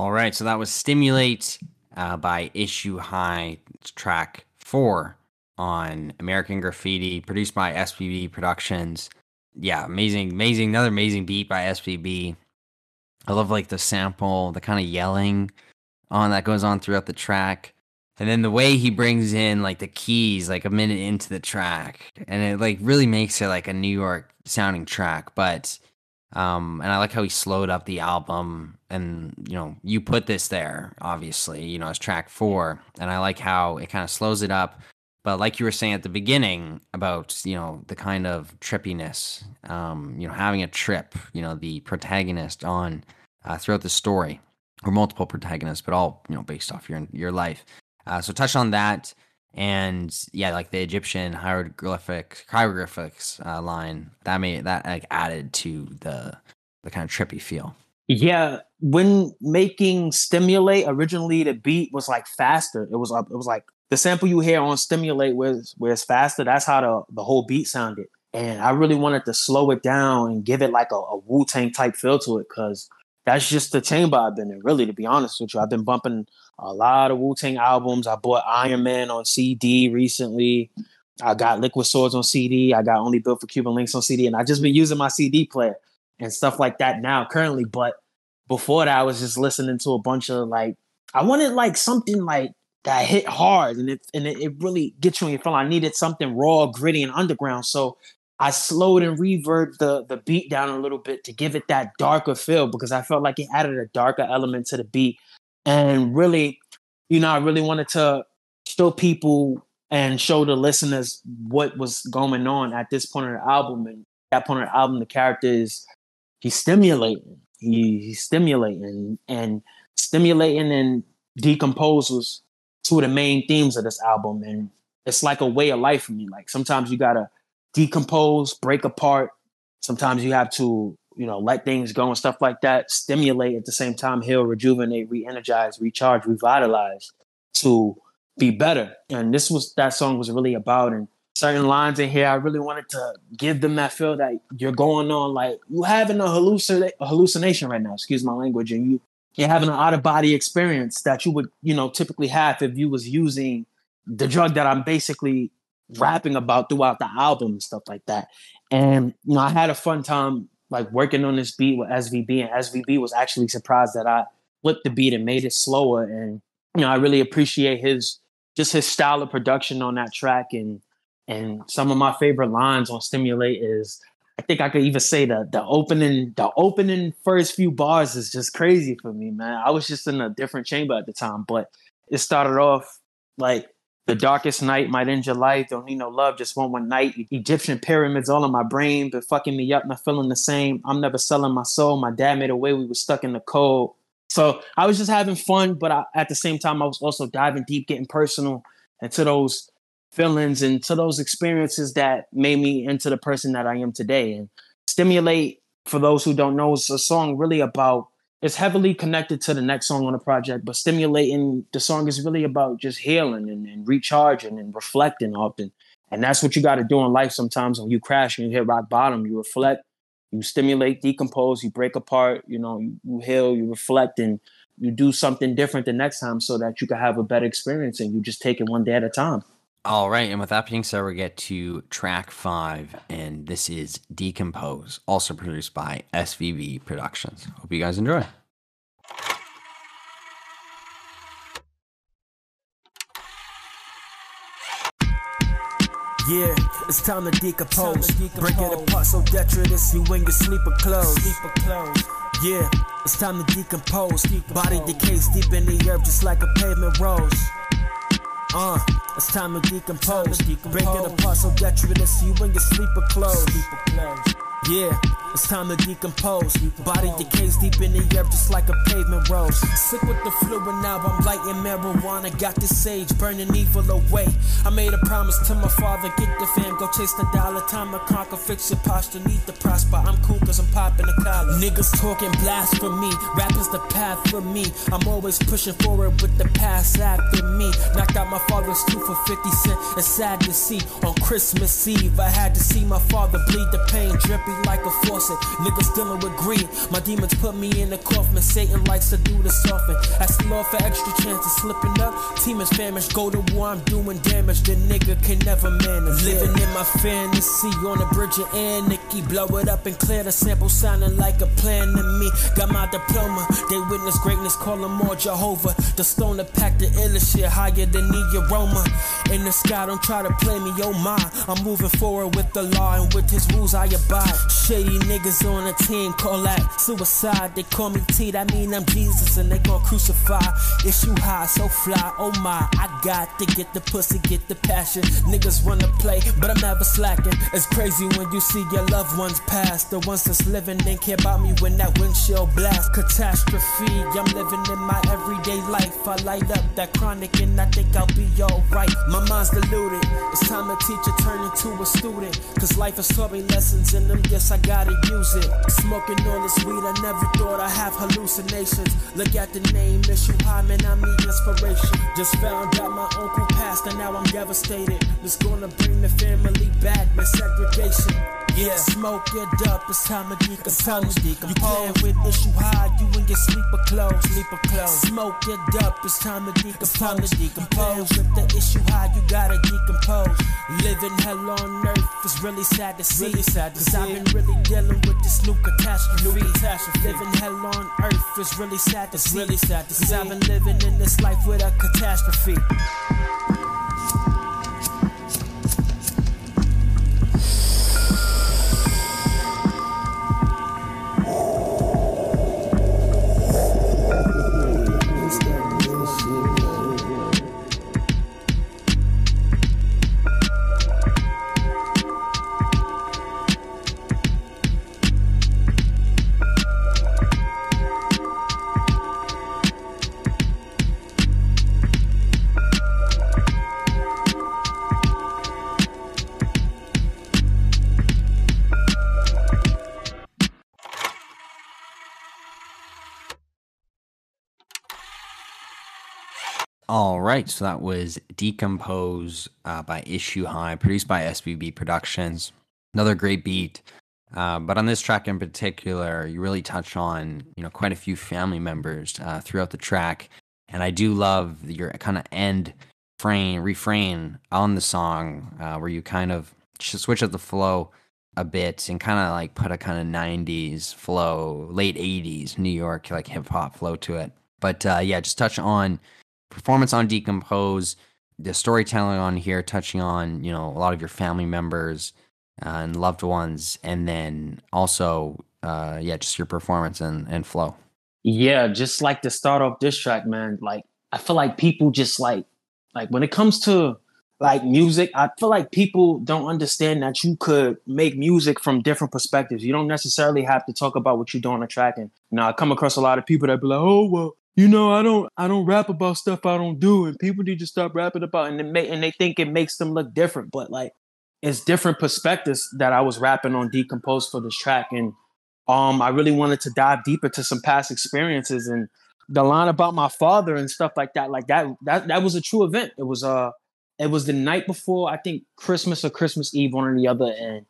All right, so that was Stimulate by Issue High, track 4 on American Graffiti, produced by SVB Productions. Yeah, amazing, another amazing beat by SVB. I love like the sample, the kind of yelling on that goes on throughout the track. And then the way he brings in like the keys like a minute into the track, and it like really makes it like a New York sounding track. But and I like how he slowed up the album, and you know, you put this there obviously, you know, as track 4, and I like how it kind of slows it up. But like you were saying at the beginning about, you know, the kind of trippiness, you know, having a trip, you know, the protagonist on throughout the story, or multiple protagonists, but all, you know, based off your life. So touch on that. And yeah, like the Egyptian hieroglyphics line that like added to the kind of trippy feel. Yeah, when making Stimulate, originally the beat was like faster. It was like the sample you hear on Stimulate where it's faster. That's how the whole beat sounded. And I really wanted to slow it down and give it like a Wu-Tang type feel to it, because that's just the chamber I've been in, really, to be honest with you. I've been bumping a lot of Wu-Tang albums. I bought Iron Man on CD recently. I got Liquid Swords on CD. I got Only Built for Cuban Links on CD. And I've just been using my CD player and stuff like that now currently. But before that, I was just listening to a bunch of, like, I wanted, like, something, like, that hit hard. And it really gets you in your feeling. I needed something raw, gritty, and underground. So I slowed and reverbed the beat down a little bit to give it that darker feel, because I felt like it added a darker element to the beat. And really, you know, I really wanted to show people and show the listeners what was going on at this point of the album. And at that point of the album, the character is, he's stimulating and decomposes two of the main themes of this album. And it's like a way of life for me. Like sometimes you got to decompose, break apart. Sometimes you have to, you know, let things go and stuff like that. Stimulate at the same time, heal, rejuvenate, re-energize, recharge, revitalize to be better. And this was that song was really about. And certain lines in here, I really wanted to give them that feel that you're going on, like you're having a hallucination right now, excuse my language, and you're having an out-of-body experience that you would, you know, typically have if you was using the drug that I'm basically rapping about throughout the album and stuff like that. And you know, I had a fun time like working on this beat with SVB, and SVB was actually surprised that I flipped the beat and made it slower. And you know, I really appreciate his style of production on that track. And some of my favorite lines on Stimulate is, I think I could even say the opening first few bars is just crazy for me, man. I was just in a different chamber at the time, but it started off like, the darkest night might end your life. Don't need no love, just want one night. Egyptian pyramids all in my brain, but fucking me up, not feeling the same. I'm never selling my soul. My dad made a way, we were stuck in the cold. So I was just having fun, but at the same time, I was also diving deep, getting personal into those feelings and to those experiences that made me into the person that I am today. And Stimulate, for those who don't know, is a song really about, it's heavily connected to the next song on the project, but Stimulating, the song is really about just healing and recharging and reflecting often. And that's what you got to do in life sometimes. When you crash and you hit rock bottom, you reflect, you stimulate, decompose, you break apart, you know, you heal, you reflect, and you do something different the next time so that you can have a better experience, and you just take it one day at a time. All right. And with that being said, we get to track 5, and this is Decompose, also produced by SVB Productions. Hope you guys enjoy. Yeah, it's time to decompose. Break it apart so detritus you in your sleeper clothes. Yeah, it's time to decompose. Body decays deep in the earth just like a pavement rose. It's time to decompose. Break it apart so detritus you in your sleeper clothes. Yeah, it's time to decompose. Body decays deep in the earth just like a pavement rose. Sick with the flu and now I'm lighting marijuana. Got the sage burning evil away. I made a promise to my father, get the fam, go chase the dollar. Time to conquer, fix your posture, need to prosper. I'm cool cause I'm popping a collar. Niggas talking blasphemy, rap is the path for me. I'm always pushing forward with the past after me. Knocked out my father's tooth for 50 cent. It's sad to see, on Christmas Eve I had to see my father bleed the pain, drippy like a force. forcing. Niggas dealing with greed. My demons put me in the coffin. Satan likes to do the soften. I slow for extra chances. Slipping up. Team is famished. Go to war. I'm doing damage. The nigga can never manage. Living in my fantasy. On the bridge of anarchy. Blow it up and clear the sample. Sounding like a plan to me. Got my diploma. They witness greatness. Call them all Jehovah. The stone to pack the illest shit. Higher than the aroma. In the sky. Don't try to play me. Oh my. I'm moving forward with the law. And with his rules I abide. Shady niggas on the team. Call that suicide. They call me T. That mean I'm Jesus. And they gon' crucify. Issue high. So fly. Oh my. I got to get the pussy. Get the passion. Niggas wanna play. But I'm never slacking. It's crazy when you see your loved ones pass. The ones that's living didn't care about me when that windshield blast. Catastrophe, I'm living in my everyday life. I light up that chronic and I think I'll be alright. My mind's deluded. It's time a teacher turn into a student. Cause life has taught me lessons in them. Yes, I gotta use it. Smoking all this weed, I never thought I'd have hallucinations. Look at the name, issue high, man, I need inspiration. Just found out my uncle passed and now I'm devastated. It's gonna bring the family back, man. Segregation. Yeah, smoke it up, it's time to decompose. You playing with issue high, you and your sleeper clothes. Smoke it up, it's time to decompose. You playing with the issue high, you gotta decompose. Living hell on earth, it's really sad to see. Cause I've been really dealing with this new catastrophe. Living hell on earth, it's really sad to see. Cause I've been living in this life with a catastrophe. All right, so that was Decompose by Issue High, produced by SVB Productions. Another great beat. But on this track in particular, you really touch on, you know, quite a few family members throughout the track. And I do love your kind of end refrain on the song where you kind of switch up the flow a bit and kind of like put a kind of 90s flow, late 80s New York like hip hop flow to it. But yeah, just touch on performance on Decompose, the storytelling on here, touching on, you know, a lot of your family members and loved ones, and then also, yeah, just your performance and flow. Yeah, just like to start off this track, man, like, I feel like people just like when it comes to like music, I feel like people don't understand that you could make music from different perspectives. You don't necessarily have to talk about what you do on a track. And now I come across a lot of people that be like, oh, well, you know, I don't rap about stuff I don't do, and people need to stop rapping about it, and they think it makes them look different, but like it's different perspectives that I was rapping on Decompose for this track. And I really wanted to dive deeper to some past experiences, and the line about my father and stuff like that was a true event. It was it was the night before, I think, Christmas or Christmas Eve, one or the other, and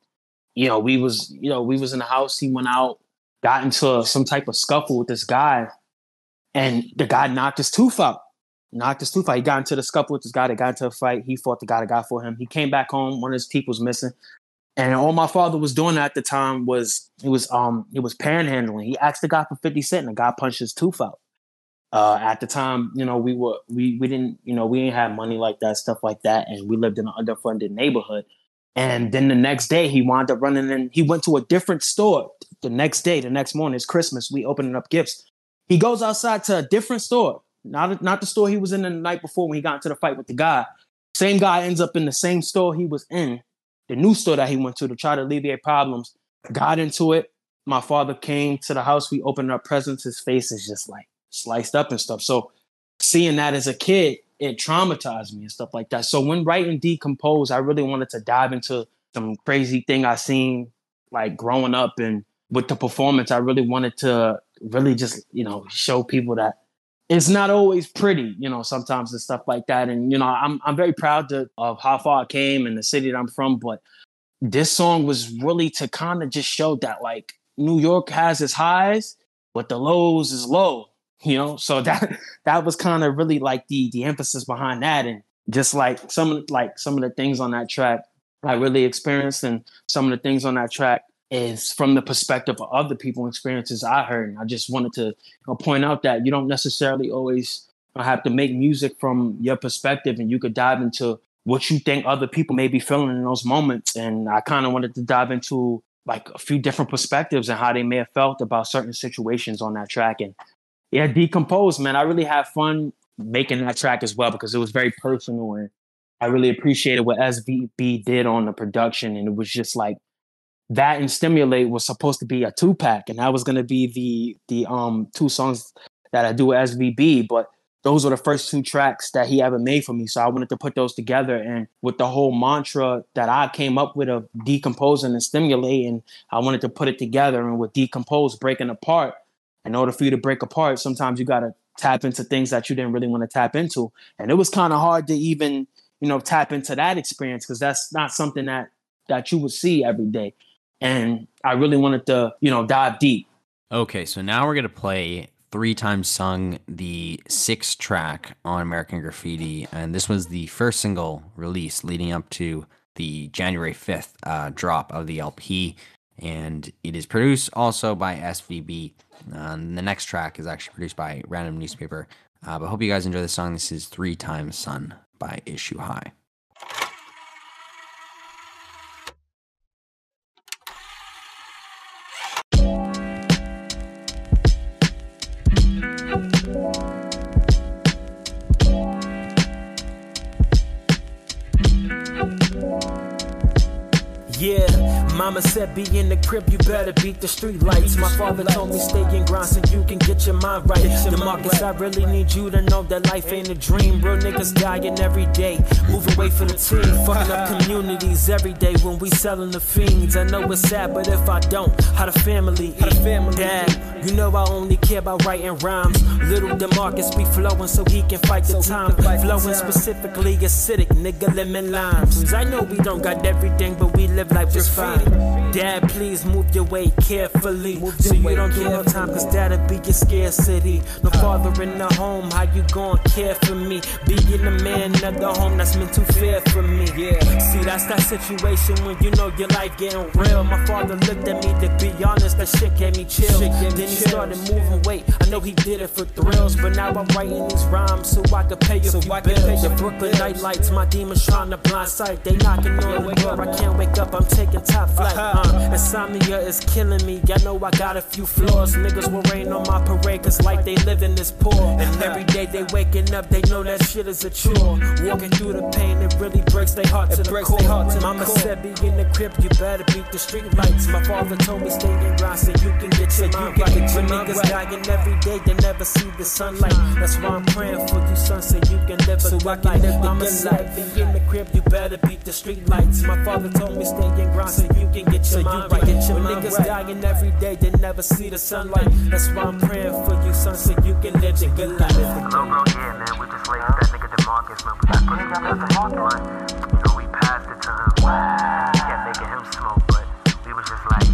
we was in the house. He went out, got into some type of scuffle with this guy. And the guy knocked his tooth out. He got into the scuffle with this guy. They got into a fight. He fought the guy that got for him. He came back home. One of his teeth was missing. And all my father was doing at the time was, he was panhandling. He asked the guy for 50 cents and the guy punched his tooth out. At the time, you know, we didn't have money like that, stuff like that. And we lived in an underfunded neighborhood. And then the next day he wound up running and he went to a different store. The next morning, it's Christmas. We opening up gifts. He goes outside to a different store, not the store he was in the night before when he got into the fight with the guy. Same guy ends up in the same store he was in, the new store that he went to try to alleviate problems. Got into it. My father came to the house. We opened up presents. His face is just like sliced up and stuff. So seeing that as a kid, it traumatized me and stuff like that. So when writing Decompose, I really wanted to dive into some crazy thing I seen like growing up, and with the performance, I really wanted to really just, you know, show people that it's not always pretty, you know, sometimes and stuff like that. And, you know, I'm very proud of how far I came and the city that I'm from. But this song was really to kind of just show that, like, New York has its highs, but the lows is low, you know? So that was kind of really like the emphasis behind that. And just like some of the things on that track I really experienced, and some of the things on that track is from the perspective of other people, experiences I heard. And I just wanted to, you know, point out that you don't necessarily always have to make music from your perspective, and you could dive into what you think other people may be feeling in those moments. And I kind of wanted to dive into like a few different perspectives and how they may have felt about certain situations on that track. And yeah, Decompose, man, I really had fun making that track as well, because it was very personal, and I really appreciated what SVB did on the production. And it was just like that, and Stimulate was supposed to be a 2-pack, and that was going to be the 2 songs that I do with SVB, but those were the first 2 tracks that he ever made for me. So I wanted to put those together. And with the whole mantra that I came up with of decomposing and stimulating, I wanted to put it together. And with decompose, breaking apart, in order for you to break apart, sometimes you got to tap into things that you didn't really want to tap into. And it was kind of hard to even, you know, tap into that experience, because that's not something that you would see every day. And I really wanted to, you know, dive deep. Okay, so now we're going to play Three Times Sung, the 6th track on American Graffiti. And this was the first single release leading up to the January 5th drop of the LP. And it is produced also by SVB. And the next track is actually produced by Random Newspaper. But hope you guys enjoy this song. This is 3 Times Sun by Issue High. Mama said be in the crib, you better beat the street lights. My father told me stay in grind so you can get your mind right. DeMarcus, I really need you to know that life ain't a dream. Real niggas dying every day, move away from the team. Fucking up communities every day when we selling the fiends. I know it's sad, but if I don't, how the family eat? Dad, you know I only care about writing rhymes. Little DeMarcus be flowing so he can fight the time. Flowing specifically acidic, nigga, lemon limes. I know we don't got everything, but we live life just fine. Dad, please move your way carefully, so you don't get no time, cause that'll be your scarcity. No father in the home, how you gon' care for me? Being a man of the home, that's meant to fear for me. Yeah. See, that's that situation when you know your life getting real. My father looked at me, to be honest, that shit gave me chills. Then he started moving weight, I know he did it for thrills. But now I'm writing these rhymes so I could pay your bills. The Brooklyn nightlights, my demons trying to blindsight. They knocking on the door, I can't wake up, I'm taking top flight. Insomnia is killing me, I know I got a few flaws. Niggas will rain on my parade, cause life they living is poor. And every day they waking up, they know that shit is a chore. Walking through the pain, it really breaks their heart to the core. Mama said be in the crib, you better beat the street lights. My father told me stay in grind so you can get your mind right. When niggas dying every day, they never see the sunlight. That's why I'm praying for you, son, so you can live a good life. Mama said be in the crib, you better beat the street lights. My father told me stay in grind so you can get your mind right. When niggas dying every day, they never see the sunlight. That's why I'm praying for you, son, so you can live your good life. Hello, bro, yeah, man, we just laced that nigga DeMarcus, man. We got put together in the line. You know, we passed it to him. We kept making him smoke, but we was just like,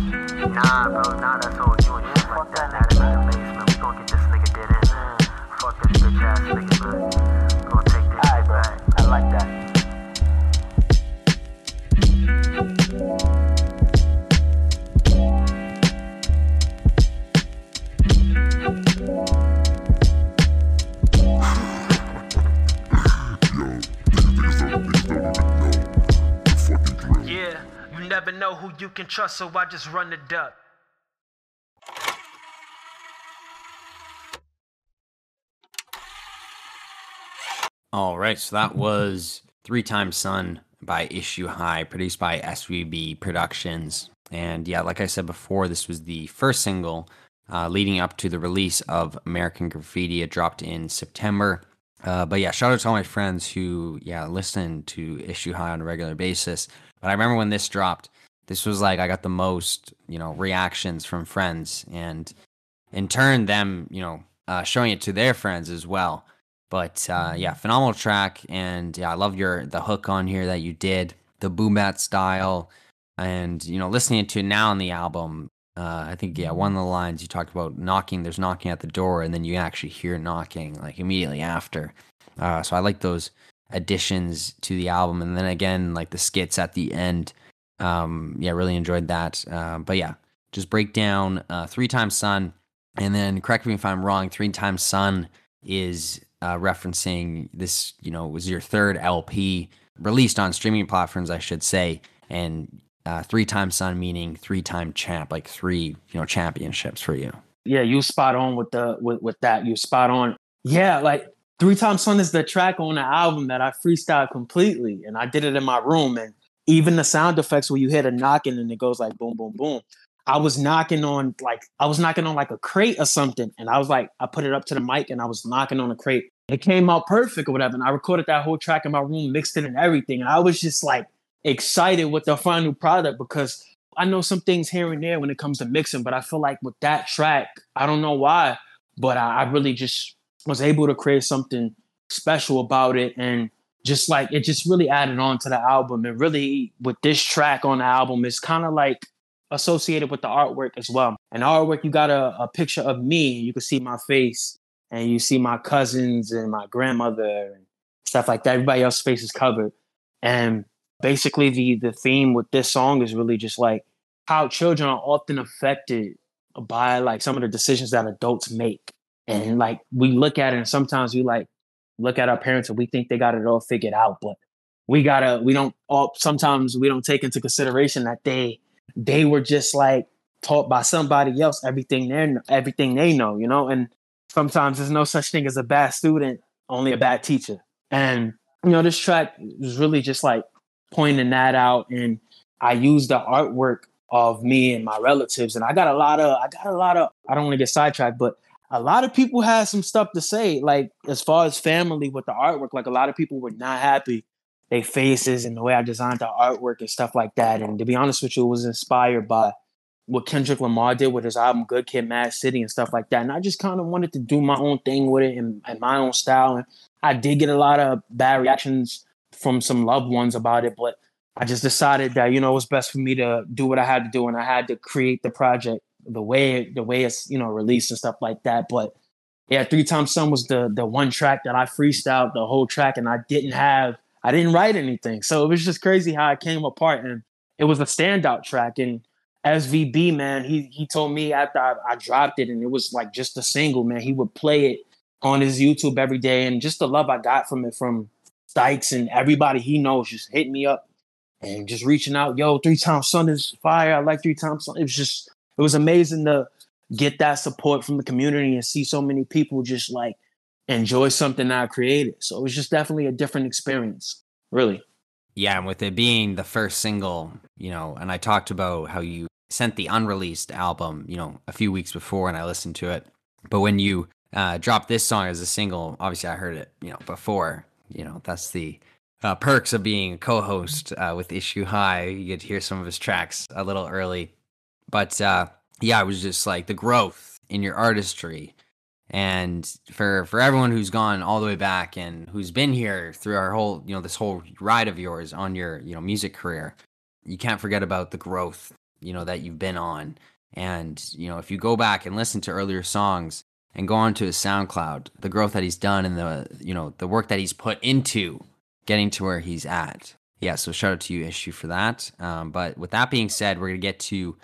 nah, bro, nah, that's all you and shit like that. Now that in the basement, we gon' get this nigga dead in. Fuck this bitch ass nigga, man. Gon' take this shit back. I like that. Yeah, you never know who you can trust, so I just run it up. All right, so that was 3 Times Sun by Issue High, produced by SVB Productions. And yeah, like I said before, this was the first single leading up to the release of American Graffiti. It dropped in September. But yeah, shout out to all my friends who, yeah, listen to Issue High on a regular basis. But I remember when this dropped, this was like, I got the most, you know, reactions from friends, and in turn them, you know, showing it to their friends as well. But yeah, phenomenal track. And yeah, I love the hook on here that you did, the boom bat style, and, you know, listening to it now on the album, I think, yeah, one of the lines you talked about knocking, there's knocking at the door, and then you actually hear knocking like immediately after. So I like those additions to the album. And then again, like the skits at the end. Yeah, really enjoyed that. But yeah, just break down 3 Times Sun. And then correct me if I'm wrong, 3 Times Sun is referencing this, you know, was your third LP released on streaming platforms, I should say. And 3 Times Sun meaning 3-time champ, like 3, you know, championships for you. Yeah, you spot on with the with that. You spot on. Yeah, like 3 Times Sun is the track on the album that I freestyled completely, and I did it in my room. And even the sound effects where you hear the knocking and it goes like boom, boom, boom. I was knocking on like a crate or something, and I was like, I put it up to the mic and I was knocking on a crate. It came out perfect or whatever. And I recorded that whole track in my room, mixed it and everything. And I was just like excited with the final product, because I know some things here and there when it comes to mixing, but I feel like with that track, I don't know why, but I really just was able to create something special about it. And just like, it just really added on to the album. And really with this track on the album, it's kind of like associated with the artwork as well. And the artwork, you got a picture of me, and you can see my face, and you see my cousins and my grandmother and stuff like that. Everybody else's face is covered. And basically the theme with this song is really just like how children are often affected by like some of the decisions that adults make. And like we look at it, and sometimes we like look at our parents and we think they got it all figured out, but sometimes we don't take into consideration that they were just like taught by somebody else everything they know, you know. And sometimes there's no such thing as a bad student, only a bad teacher. And you know, this track was really just like pointing that out. And I used the artwork of me and my relatives, and I got a lot of, I don't want to get sidetracked, but a lot of people had some stuff to say, like as far as family with the artwork. Like a lot of people were not happy, their faces and the way I designed the artwork and stuff like that. And to be honest with you, it was inspired by what Kendrick Lamar did with his album Good Kid, Mad City and stuff like that. And I just kind of wanted to do my own thing with it and my own style. And I did get a lot of bad reactions from some loved ones about it, but I just decided that, you know, it was best for me to do what I had to do, and I had to create the project the way it's, you know, released and stuff like that. But yeah, 3 Times Sun was the one track that I freestyled the whole track, and I didn't write anything. So it was just crazy how it came apart, and it was a standout track. And SVB, man, he told me after I dropped it, and it was like just a single, man, he would play it on his YouTube every day, and just the love I got from it from Stykes and everybody he knows just hit me up and just reaching out, yo, 3 Times Sun is fire. I like 3 Times Sun. It was amazing to get that support from the community and see so many people just like enjoy something I created. So it was just definitely a different experience, really. Yeah, and with it being the first single, you know, and I talked about how you sent the unreleased album, you know, a few weeks before, and I listened to it. But when you dropped this song as a single, obviously I heard it, you know, before. You know, that's the perks of being a co-host with Issue High. You get to hear some of his tracks a little early. But yeah, it was just like the growth in your artistry. And for everyone who's gone all the way back and who's been here through our whole, you know, this whole ride of yours on your, you know, music career, you can't forget about the growth, you know, that you've been on. And, you know, if you go back and listen to earlier songs and go on to his SoundCloud, the growth that he's done and the, you know, the work that he's put into getting to where he's at. Yeah, so shout out to you, Issue, for that. But with that being said, we're going to get to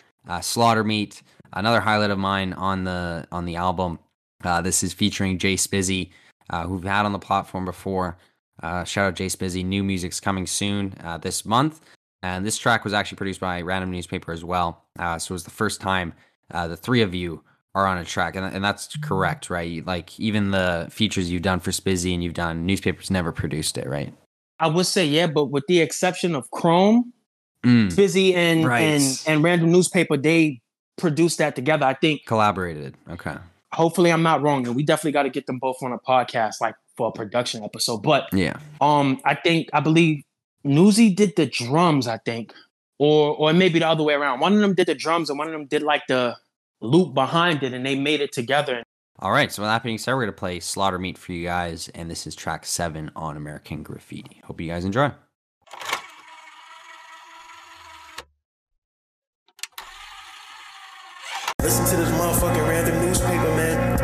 Slaughter Meat, another highlight of mine on the album. This is featuring Jace Busy, who we've had on the platform before. Shout out Jace Busy. New music's coming soon this month. And this track was actually produced by Random Newspaper as well. So it was the first time the three of you are on a track, and that's correct, right? Like even the features you've done for Spizzy and you've done Newspapers never produced it, right? I would say yeah, but with the exception of Chrome, Spizzy and, right, and Random Newspaper, they produced that together, I think. Collaborated. Okay. Hopefully I'm not wrong, and we definitely got to get them both on a podcast, like for a production episode. But yeah, I believe Newsy did the drums, I think, or maybe the other way around. One of them did the drums, and one of them did like the loop behind it, and they made it together. All right, so with that being said, we're going to play Slaughter Meat for you guys, and this is track 7 on American Graffiti. Hope you guys enjoy. to this motherfucking Random Newspaper, man.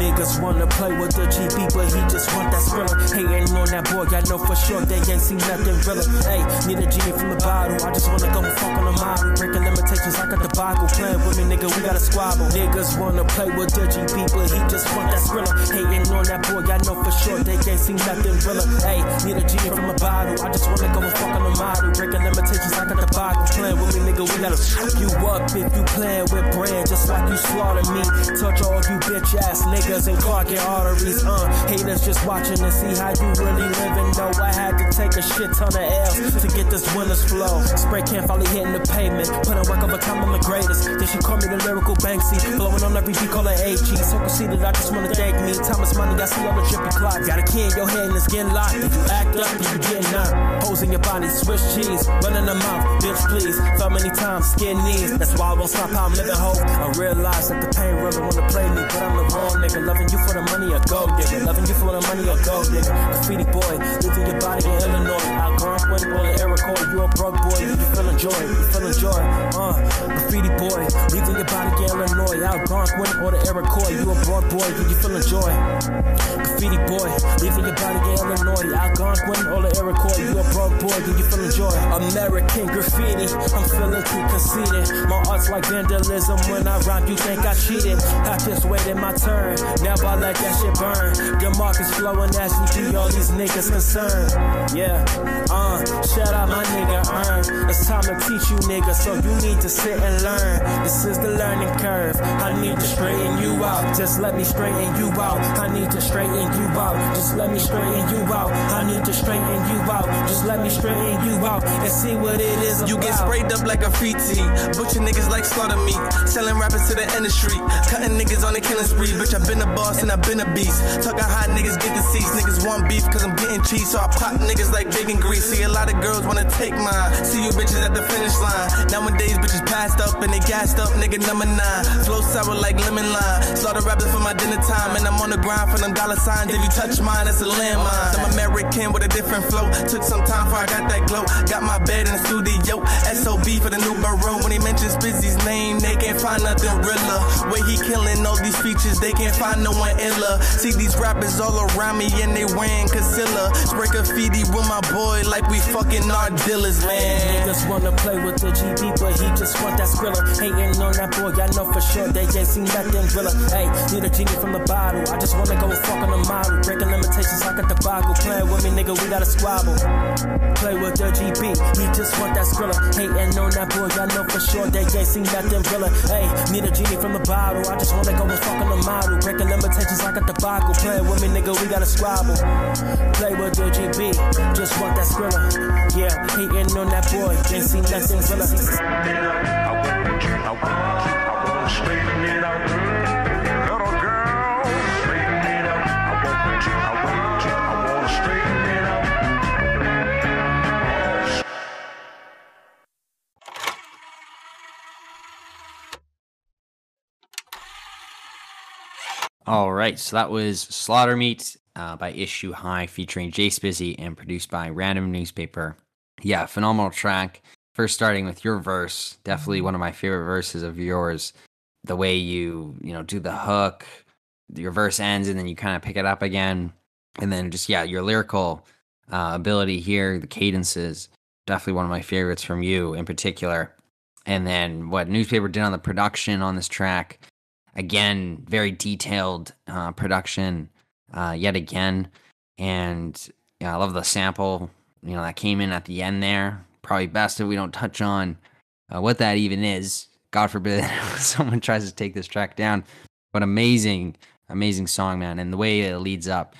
Niggas wanna play with the GB, but he just want that thriller. Hating on that boy, I know for sure they ain't seen nothing realer. Hey, need a genie from the bottle. I just wanna go and fuck on the model. Breaking limitations like a debacle. Playing with me, nigga, we gotta squabble. Niggas wanna play with the GB, but he just want that thriller. Hating on that boy, I know for sure they ain't seen nothing realer. Hey, need a genie from the bottle. I just wanna go and fuck on the model. Breaking limitations like a debacle. Playing with me, nigga, we gotta fuck you up if you playing with bread, just like you slaughter me. Touch all you bitch ass niggas and clogging arteries, haters just watching and see how you really living. Though I had to take a shit ton of L's to get this winner's flow. Spray can finally hitting the pavement, put in work over time, I'm the greatest. They should call me the lyrical Banksy, blowing on every G, call her AG. So conceited, I just wanna thank me. Time is money, I see all the trippy clocks. Got a key in your head and it's getting locked. If you act up, you getting up. Holes in your body, Swiss cheese, running the mouth, bitch please. Fell many times, skin knees. That's why I won't stop how I'm living hope. I realize that the pain really wanna play me, but I'm the wrong nigga. Loving you for the money, a gold digger. Loving you for the money, a gold digger. Graffiti boy, living your body in Illinois. Algonquin, all the Iroquois. You a broke boy, you feeling joy, you feeling joy. Graffiti boy, living your body in Illinois. Algonquin, all the Iroquois. You a broke boy, you feeling joy. Graffiti boy, living your body in Illinois. Algonquin, all the Iroquois. You a broke boy, you feeling joy. American graffiti, I'm feeling too conceited. My art's like vandalism. When I rhyme, you think I cheated. I just waited my turn. Never let that shit burn. Good markets flowing as you be all these niggas concerned. Yeah, shut up my nigga Earn. It's time to teach you niggas, so you need to sit and learn. This is the learning curve. I need to straighten you out. Just let me straighten you out. I need to straighten you out. Just let me straighten you out. I need to straighten you out. Just let me straighten you out and see what it is about. You get sprayed up like graffiti. Butcher niggas like slaughter meat. Selling rappers to the industry. Cutting niggas on the killing spree. Bitch, I've been a boss and I've been a beast. Talking hot niggas get deceased. Niggas want beef cause I'm getting cheese. So I pop niggas like bacon grease. See a lot of girls wanna take mine. See you bitches at the finish line. Nowadays bitches passed up and they gassed up. Nigga number 9. Flow sour like lemon lime. Slaughter rappers for my dinner time. And I'm on the grind for them dollar signs. If you touch mine, that's a landmine. I'm American with a different flow. Took some time before I got that glow. Got my bed in the studio. SOB for the new borough. When they mention Spizzy's name, they can't find nothing realer. Way he killing all these features, they can't find no one iller. See these rappers all around me and they wearing concealer. Spray graffiti with my boy like we fucking our dealers, man. Niggas wanna play with the GB, but he just want that thriller. Hating on that boy, I know for sure they ain't seen nothing realer. Hey, need a genie from the bottle. I just wanna go and fuck on the model. Breaking limitations like a debacle. Playing with me, nigga, we gotta squabble. Play with the GB, he just want that thriller. Hating on that boy, I know for sure they ain't seen nothing realer. Hey, need a genie from the bottle. I just wanna go and fuck on the model. Breaking limitations like a debacle. Play with me, nigga, we gotta squabble. Play with the GB, just want that thriller. Yeah, hating on that boy, can't see nothing realer. I want straighten it out. Little girl, straighten it out. I want straighten it out. All right, so that was Slaughter Meat by Issue High featuring Jace Busy and produced by Random Newspaper. Yeah, phenomenal track. First starting with your verse, definitely one of my favorite verses of yours. The way you do the hook, your verse ends and then you kind of pick it up again. And then just, yeah, your lyrical ability here, the cadences, definitely one of my favorites from you in particular. And then what Newspaper did on the production on this track, again, very detailed production yet again. And yeah, I love the sample, that came in at the end there. Probably best if we don't touch on what that even is. God forbid someone tries to take this track down. But amazing, amazing song, man. And the way it leads up,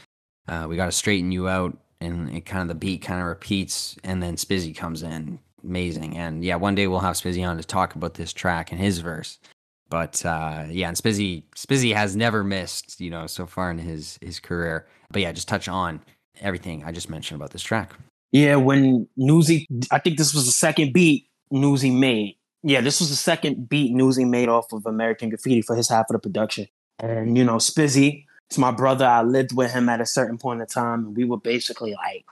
we got to straighten you out. And it kind of, the beat kind of repeats. And then Spizzy comes in. Amazing. And yeah, one day we'll have Spizzy on to talk about this track and his verse. But yeah, and Spizzy has never missed, so far in his career. But yeah, just touch on everything I just mentioned about this track. Yeah, when Newsy, I think this was the second beat Newsy made. Yeah, this was the second beat Newsy made off of American Graffiti for his half of the production. And, Spizzy, it's my brother. I lived with him at a certain point in time. And we were basically like,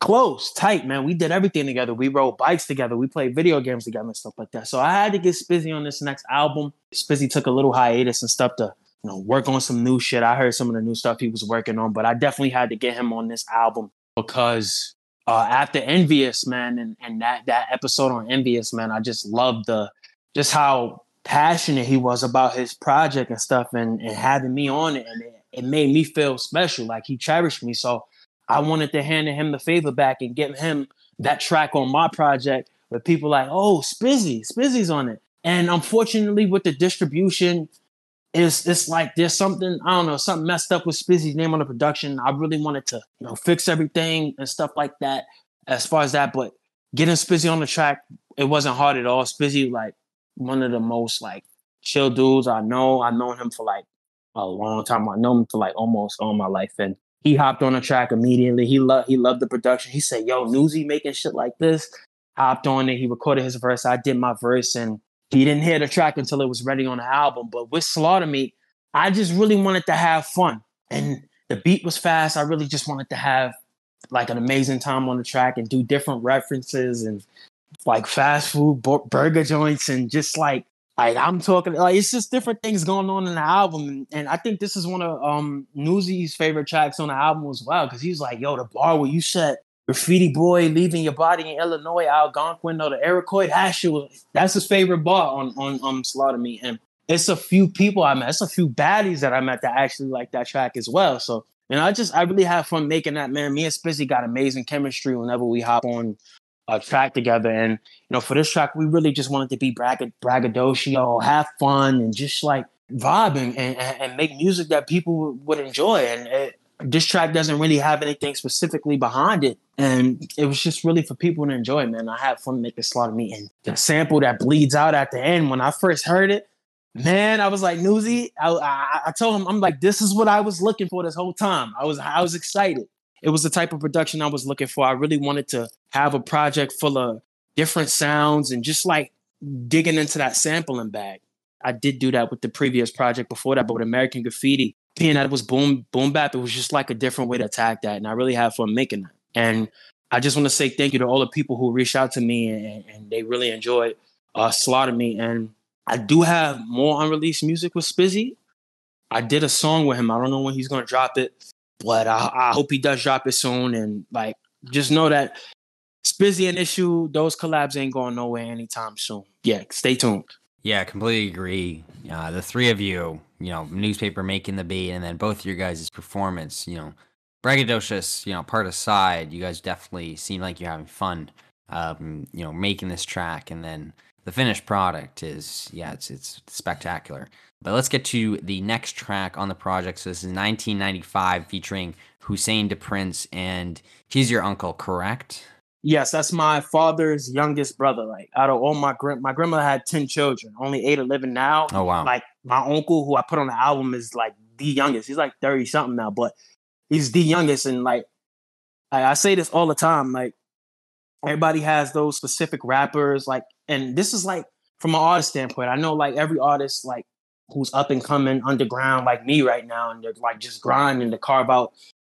close, tight, man. We did everything together. We rode bikes together. We played video games together and stuff like that. So I had to get Spizzy on this next album. Spizzy took a little hiatus and stuff to, you know, work on some new shit. I heard some of the new stuff he was working on, but I definitely had to get him on this album because after Envious, man, and that episode on Envious, man, I just loved just how passionate he was about his project and stuff, and having me on it, and it made me feel special. Like, he cherished me, so I wanted to hand him the favor back and give him that track on my project with people like, oh, Spizzy's on it. And unfortunately, with the distribution, it's like there's something, I don't know, something messed up with Spizzy's name on the production. I really wanted to, you know, fix everything and stuff like that as far as that. But getting Spizzy on the track, it wasn't hard at all. Spizzy, like, one of the most, like, chill dudes I know. I've known him for, like, a long time. I've known him for, like, almost all my life. And he hopped on the track immediately. He loved the production. He said, yo, Newsy making shit like this. Hopped on it. He recorded his verse. I did my verse, and he didn't hear the track until it was ready on the album. But with Slaughter Me, I just really wanted to have fun. And the beat was fast. I really just wanted to have, like, an amazing time on the track and do different references and, like, fast food burger joints and just, like I'm talking, like, it's just different things going on in the album. And I think this is one of Newsy's favorite tracks on the album as well, because he's like, yo, the bar where you said Graffiti Boy leaving your body in Illinois, Algonquin, or the Iroquois, that's his favorite bar on Slaughter Me. And it's a few people I met. It's a few baddies that I met that actually like that track as well. So, you know, I really had fun making that, man. Me and Spizzy got amazing chemistry whenever we hop on a track together. And, you know, for this track, we really just wanted to be braggadocio, have fun, and just, like, vibe and make music that people would enjoy. And this track doesn't really have anything specifically behind it, and it was just really for people to enjoy, man. I had fun making Slaughter Me, and the sample that bleeds out at the end, when I first heard it, man, I was like, Newsy, I told him, I'm like, this is what I was looking for this whole time. I was excited. It was the type of production I was looking for. I really wanted to have a project full of different sounds and just, like, digging into that sampling bag. I did do that with the previous project before that, but with American Graffiti, being that it was boom bap, it was just, like, a different way to attack that. And I really had fun making that. And I just want to say thank you to all the people who reached out to me and they really enjoyed Slaughter Me. And I do have more unreleased music with Spizzy. I did a song with him. I don't know when he's going to drop it, but I hope he does drop it soon. And, like, just know that Spizzy and Issue, those collabs ain't going nowhere anytime soon. Yeah, stay tuned. Yeah, completely agree. The three of you, you know, Newspaper making the beat, and then both of your guys' performance, you know, braggadocious, you know, part aside, you guys definitely seem like you're having fun, you know, making this track. And then the finished product is, yeah, it's spectacular. But let's get to the next track on the project. So this is 1995 featuring Hussein the Prince, and he's your uncle, correct? Yes, that's my father's youngest brother. Like, out of all my grandmother had 10 children, only 8 are living now. Oh, wow. Like, my uncle, who I put on the album, is, like, the youngest. He's, like, 30-something now, but he's the youngest. And, like, I say this all the time, like, everybody has those specific rappers, like, and this is, like, from an artist standpoint. I know, like, every artist, like, who's up and coming underground like me right now, and they're, like, just grinding to carve out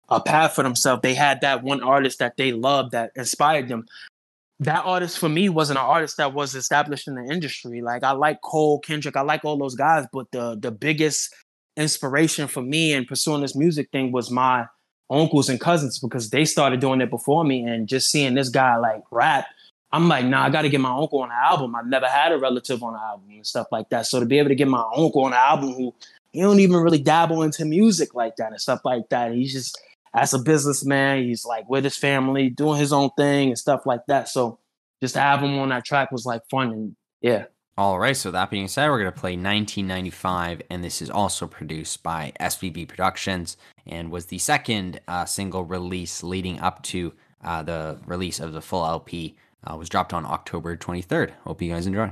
a path for themselves. They had that one artist that they loved that inspired them. That artist for me wasn't an artist that was established in the industry. Like, I like Cole, Kendrick, I like all those guys, but the biggest inspiration for me in pursuing this music thing was my uncles and cousins, because they started doing it before me. And just seeing this guy, like, rap, I'm like, nah, I got to get my uncle on an album. I've never had a relative on an album and stuff like that. So to be able to get my uncle on an album, who he don't even really dabble into music like that and stuff like that, he's just, as a businessman, he's, like, with his family, doing his own thing and stuff like that. So just to have him on that track was, like, fun. And yeah. All right. So that being said, we're going to play 1995. And this is also produced by SVB Productions and was the second single release leading up to the release of the full LP. Was dropped on October 23rd. Hope you guys enjoy.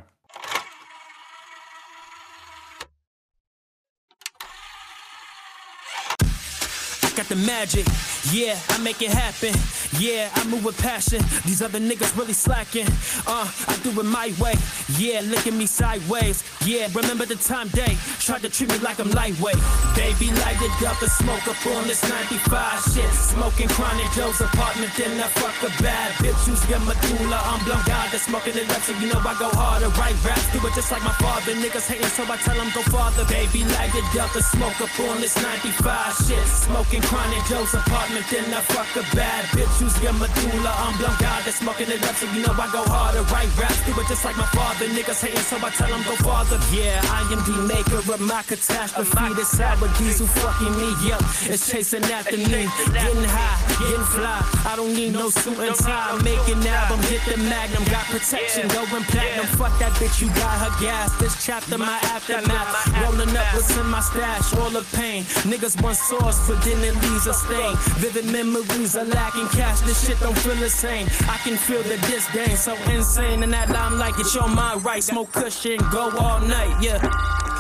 got the magic. Yeah, I make it happen. Yeah, I move with passion. These other niggas really slacking. I do it my way. Yeah, look at me sideways. Yeah, remember the time they tried to treat me like I'm lightweight. Baby, light it up and smoke up on this 95 shit. Smoking chronic Joe's apartment, then I fuck a bad bitch. Use your medulla, I'm blown down to smoking it up, so you know I go harder. Right raps, do it just like my father. Niggas hating, so I tell them go farther. Baby, light it up and smoke up on this 95 shit. Smoking chronic Joe's apartment, then I fuck a bad bitch. Use your medulla, I'm blown down to smoking it up, so you know I go harder. Right raps, do it just like my father. Niggas hating, so I tell them go farther. Yeah, I am the maker of my catastrophe. This how with these who fucking me up. It's chasing after me. Getting high, getting fly. I don't need no suit and tie. I'm making an album, hit the magnum. Got protection, going platinum. Fuck that bitch, you got her gas. This chapter, my aftermath. Rolling up, what's in my stash? All the pain. Niggas want sauce, but then it leaves a stain. Vivid memories are lacking cash. This shit don't feel the same. I can feel the disdain. So insane in that limelight. It's your mind right. Smoke cushion, go all night. Yeah.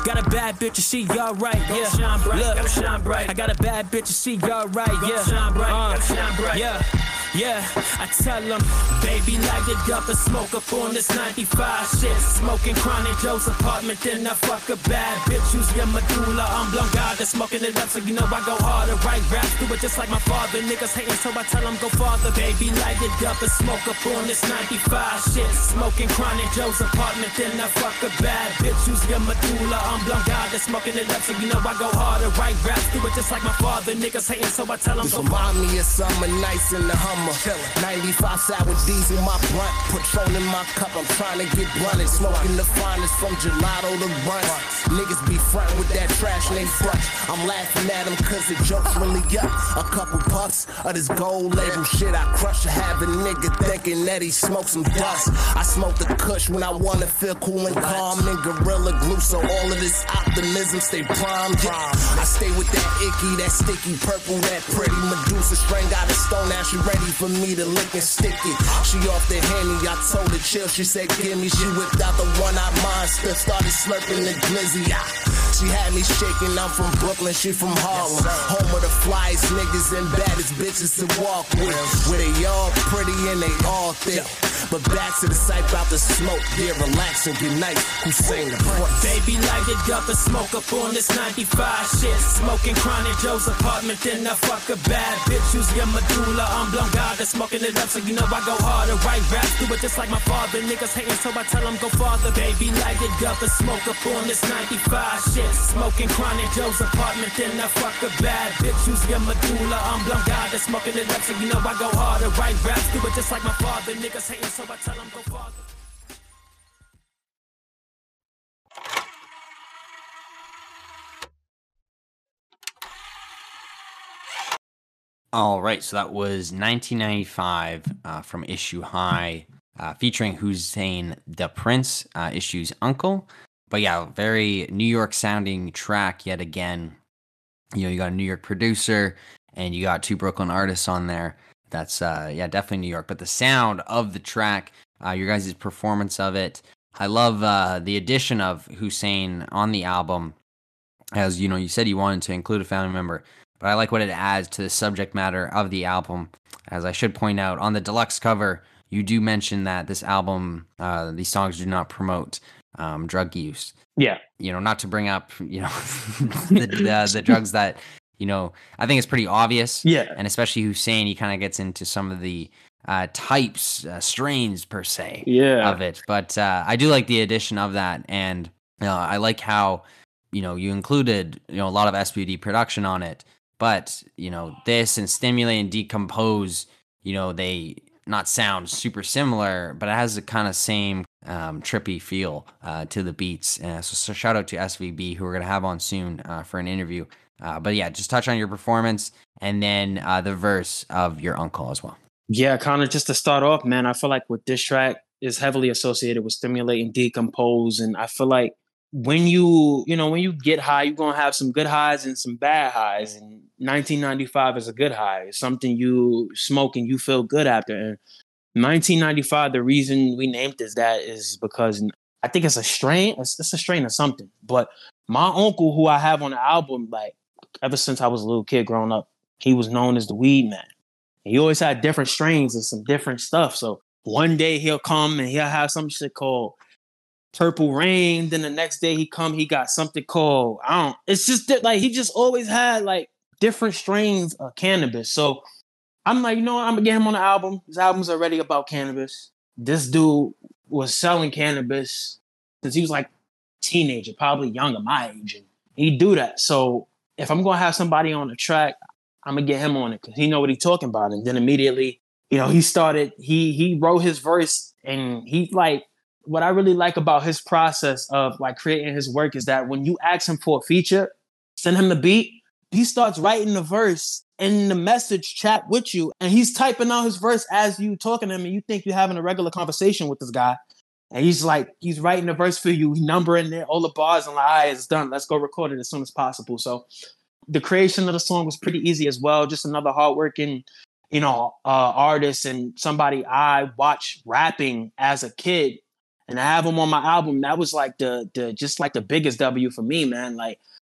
Got a bad bitch and she alright, yeah. Shine bright, look, shine bright. I got a bad bitch and she alright, yeah. Shine bright, shine bright, yeah. Yeah, I tell them, baby, light it up and smoke up on this 95 shit. Smoking chronic Joe's apartment, then I fuck a bad bitch. Use your medulla, I'm blown God, that's smoking it up, so you know I go harder. Right raps, do it just like my father. Niggas hating, so I tell them go farther. Baby, light it up and smoke up on this 95 shit. Smoking chronic Joe's apartment, then I fuck a bad bitch. Use your medulla, I'm blown God, that's smoking it up, so you know I go harder. Right raps, do it just like my father. Niggas hating, so I tell them go farther. Remind me of summer nights in the Hummer. 95 side with diesel, my blunt. Patrol in my cup, I'm trying to get blunted. Smoking the finest from gelato to runs. Niggas be frontin' with that trash name brunch. I'm laughing at them cause the joke's really up. A couple puffs of this gold label shit I crush. I have a nigga thinking that he smoked some dust. I smoke the kush when I wanna feel cool and calm. And gorilla glue, so all of this optimism stay primed. I stay with that icky, that sticky purple, that pretty Medusa string out of stone. Now she ready for me to lick and stick it. She off the handy, I told her chill. She said gimme, she whipped out the one-eyed monster. Started slurping the glizzy. She had me shaking, I'm from Brooklyn, she from Harlem. Home of the flyest niggas and baddest bitches to walk with. Where they all pretty and they all thick. But back to the site, bout to smoke. Yeah, relax and get nice. Hussein the Prince. Baby, light it up and smoke up on this 95 shit. Smoking chronic Joe's apartment, then I fuck a bad bitch. Use your medulla, I'm blown God, that's smoking it up, so you know I go harder. Right raps, do it just like my father. Niggas hating, so I tell them go farther. Baby, light it up and smoke up on this 95 shit. Smoking chronic Joe's apartment, then I fuck a bad bitch. Use your medulla, I'm blown God, that's smoking it up, so you know I go harder. Right raps, do it just like my father. Niggas hating, so I tell them go farther. All right, so that was 1995 from Issue High, featuring Hussein the Prince, Issue's uncle. But yeah, very New York sounding track yet again. You know, you got a New York producer and you got two Brooklyn artists on there. That's, yeah, definitely New York. But the sound of the track, your guys' performance of it. I love the addition of Hussein on the album. As you know, you said you wanted to include a family member, but I like what it adds to the subject matter of the album. As I should point out, on the deluxe cover, you do mention that this album, these songs do not promote drug use. Yeah. You know, not to bring up, you know, the drugs that, you know, I think it's pretty obvious. Yeah. And especially Hussein, he kind of gets into some of the types, strains per se of it. But I do like the addition of that. And I like how, you know, you included, you know, a lot of SVD production on it. But, you know, this and Stimulate and Decompose, you know, they not sound super similar, but it has the kind of same trippy feel to the beats. So shout out to SVB, who we're going to have on soon for an interview. But yeah, just touch on your performance and then the verse of your uncle as well. Yeah, Connor, just to start off, man, I feel like with this track is heavily associated with Stimulate and Decompose. And I feel like when you get high, you're going to have some good highs and some bad highs. And 1995 is a good high. It's something you smoke and you feel good after. And 1995, the reason we named this that is because I think it's a strain. It's a strain or something. But my uncle, who I have on the album, like ever since I was a little kid growing up, he was known as the Weed Man. He always had different strains and some different stuff. So one day he'll come and he'll have some shit called Purple Rain. Then the next day he come, he got something called, it's just like, he just always had like different strains of cannabis. So I'm like, you know what? I'm gonna get him on the album. His album's already about cannabis. This dude was selling cannabis since he was like a teenager, probably younger, my age. And he'd do that. So if I'm gonna have somebody on the track, I'm gonna get him on it because he know what he's talking about. And then immediately, you know, he started, he wrote his verse, and he like, what I really like about his process of like creating his work is that when you ask him for a feature, send him the beat, he starts writing the verse in the message chat with you. And he's typing out his verse as you talking to him, and you think you're having a regular conversation with this guy. And he's like, he's writing the verse for you, numbering there, all the bars, and like, all right, it's done. Let's go record it as soon as possible. So the creation of the song was pretty easy as well. Just another hardworking, you know, artist and somebody I watched rapping as a kid, and I have him on my album. That was like the just like the biggest W for me, man. Like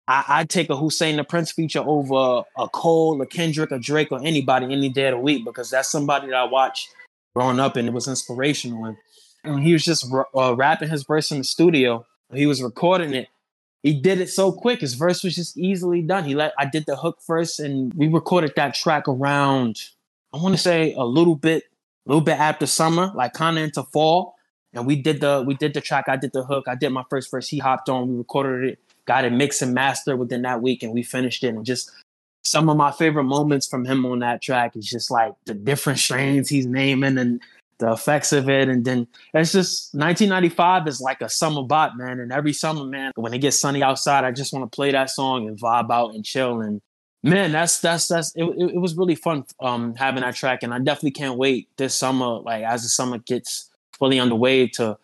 I take a Hussein the Prince feature over a Cole, a Kendrick, a Drake, or anybody any day of the week, because that's somebody that I watched growing up, and it was inspirational. And he was just rapping his verse in the studio. He was recording it. He did it so quick. His verse was just easily done. I did the hook first, and we recorded that track around, I want to say a little bit after summer, like kind of into fall. And we did the track. I did the hook. I did my first verse. He hopped on. We recorded it, got it mixed and mastered within that week, and we finished it. And just some of my favorite moments from him on that track is just like the different strains he's naming and the effects of it. And then it's just 1995 is like a summer bop, man. And every summer, man, when it gets sunny outside, I just want to play that song and vibe out and chill. And man, it was really fun having that track. And I definitely can't wait this summer, like as the summer gets fully underway, to,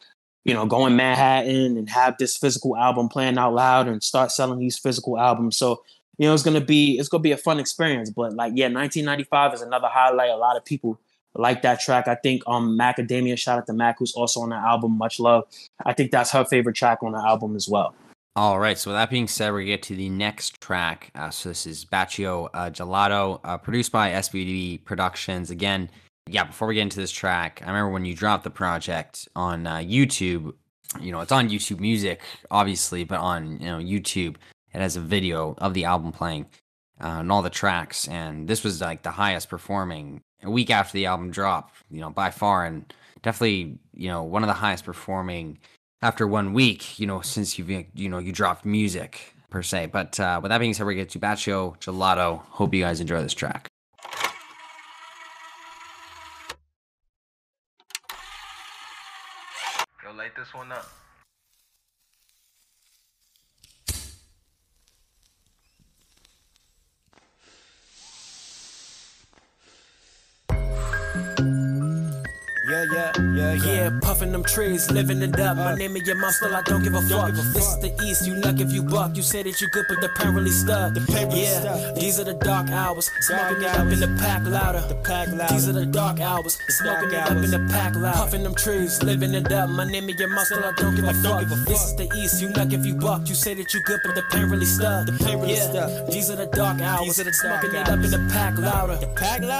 you know, go in Manhattan and have this physical album playing out loud and start selling these physical albums. So, you know, it's going to be a fun experience. But like, yeah, 1995 is another highlight. A lot of people like that track. I think Macadamia, shout out to Mac, who's also on the album, much love. I think that's her favorite track on the album as well. All right, so with that being said, we get to the next track. So this is Baccio Gelato, produced by SVB Productions. Again, yeah, before we get into this track, I remember when you dropped the project on YouTube. You know, it's on YouTube Music, obviously, but on, you know, YouTube, it has a video of the album playing and all the tracks. And this was like the highest performing a week after the album dropped, you know, by far, and definitely, you know, one of the highest performing after 1 week, you know, since you've, you know, you dropped music per se. But with that being said, we get to Baccio Gelato. Hope you guys enjoy this track. Yo, light this one up. Yeah, puffin' them trees, living it up. My name is your mom, still I don't give a fuck. This is the East, you luck if you buck. You say that you good, but the pen really stuck. Yeah, these are the dark hours, smoking it up in the pack louder. These are the dark hours, smoking it up in the pack louder. Puffin' them trees, living it up. My name is your mom, still I don't give a fuck. This is the East, you luck if you buck. You say that you good, but the pen really stuck. Yeah, these are the dark hours, smoking it up in the pack louder.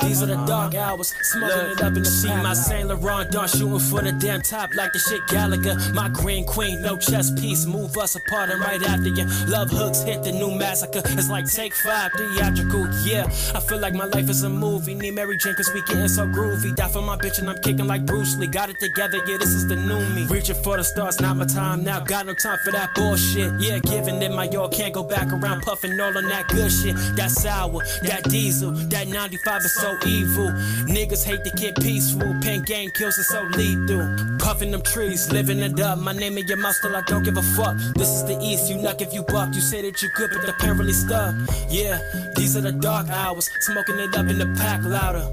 These are the dark hours, smoking it up in the pack louder. Ron Don shooting for the damn top like the shit Gallagher. My green queen, no chess piece, move us apart and right after you. Love hooks, hit the new massacre. It's like Take Five, theatrical, yeah. I feel like my life is a movie. Need Mary Jane cause we getting so groovy. Die for my bitch and I'm kicking like Bruce Lee. Got it together, yeah, this is the new me. Reaching for the stars, not my time now. Got no time for that bullshit. Yeah, giving it my all, can't go back around. Puffing all on that good shit. That sour, that diesel, that 95 is so evil. Niggas hate to get peaceful. Pink game kills is so lethal. Puffin' them trees, living it up. My name in your mouth, still I don't give a fuck. This is the East, you knock if you buck. You say that you good, but the pen really stuck. Yeah, these are the dark hours, smoking it up in the pack louder.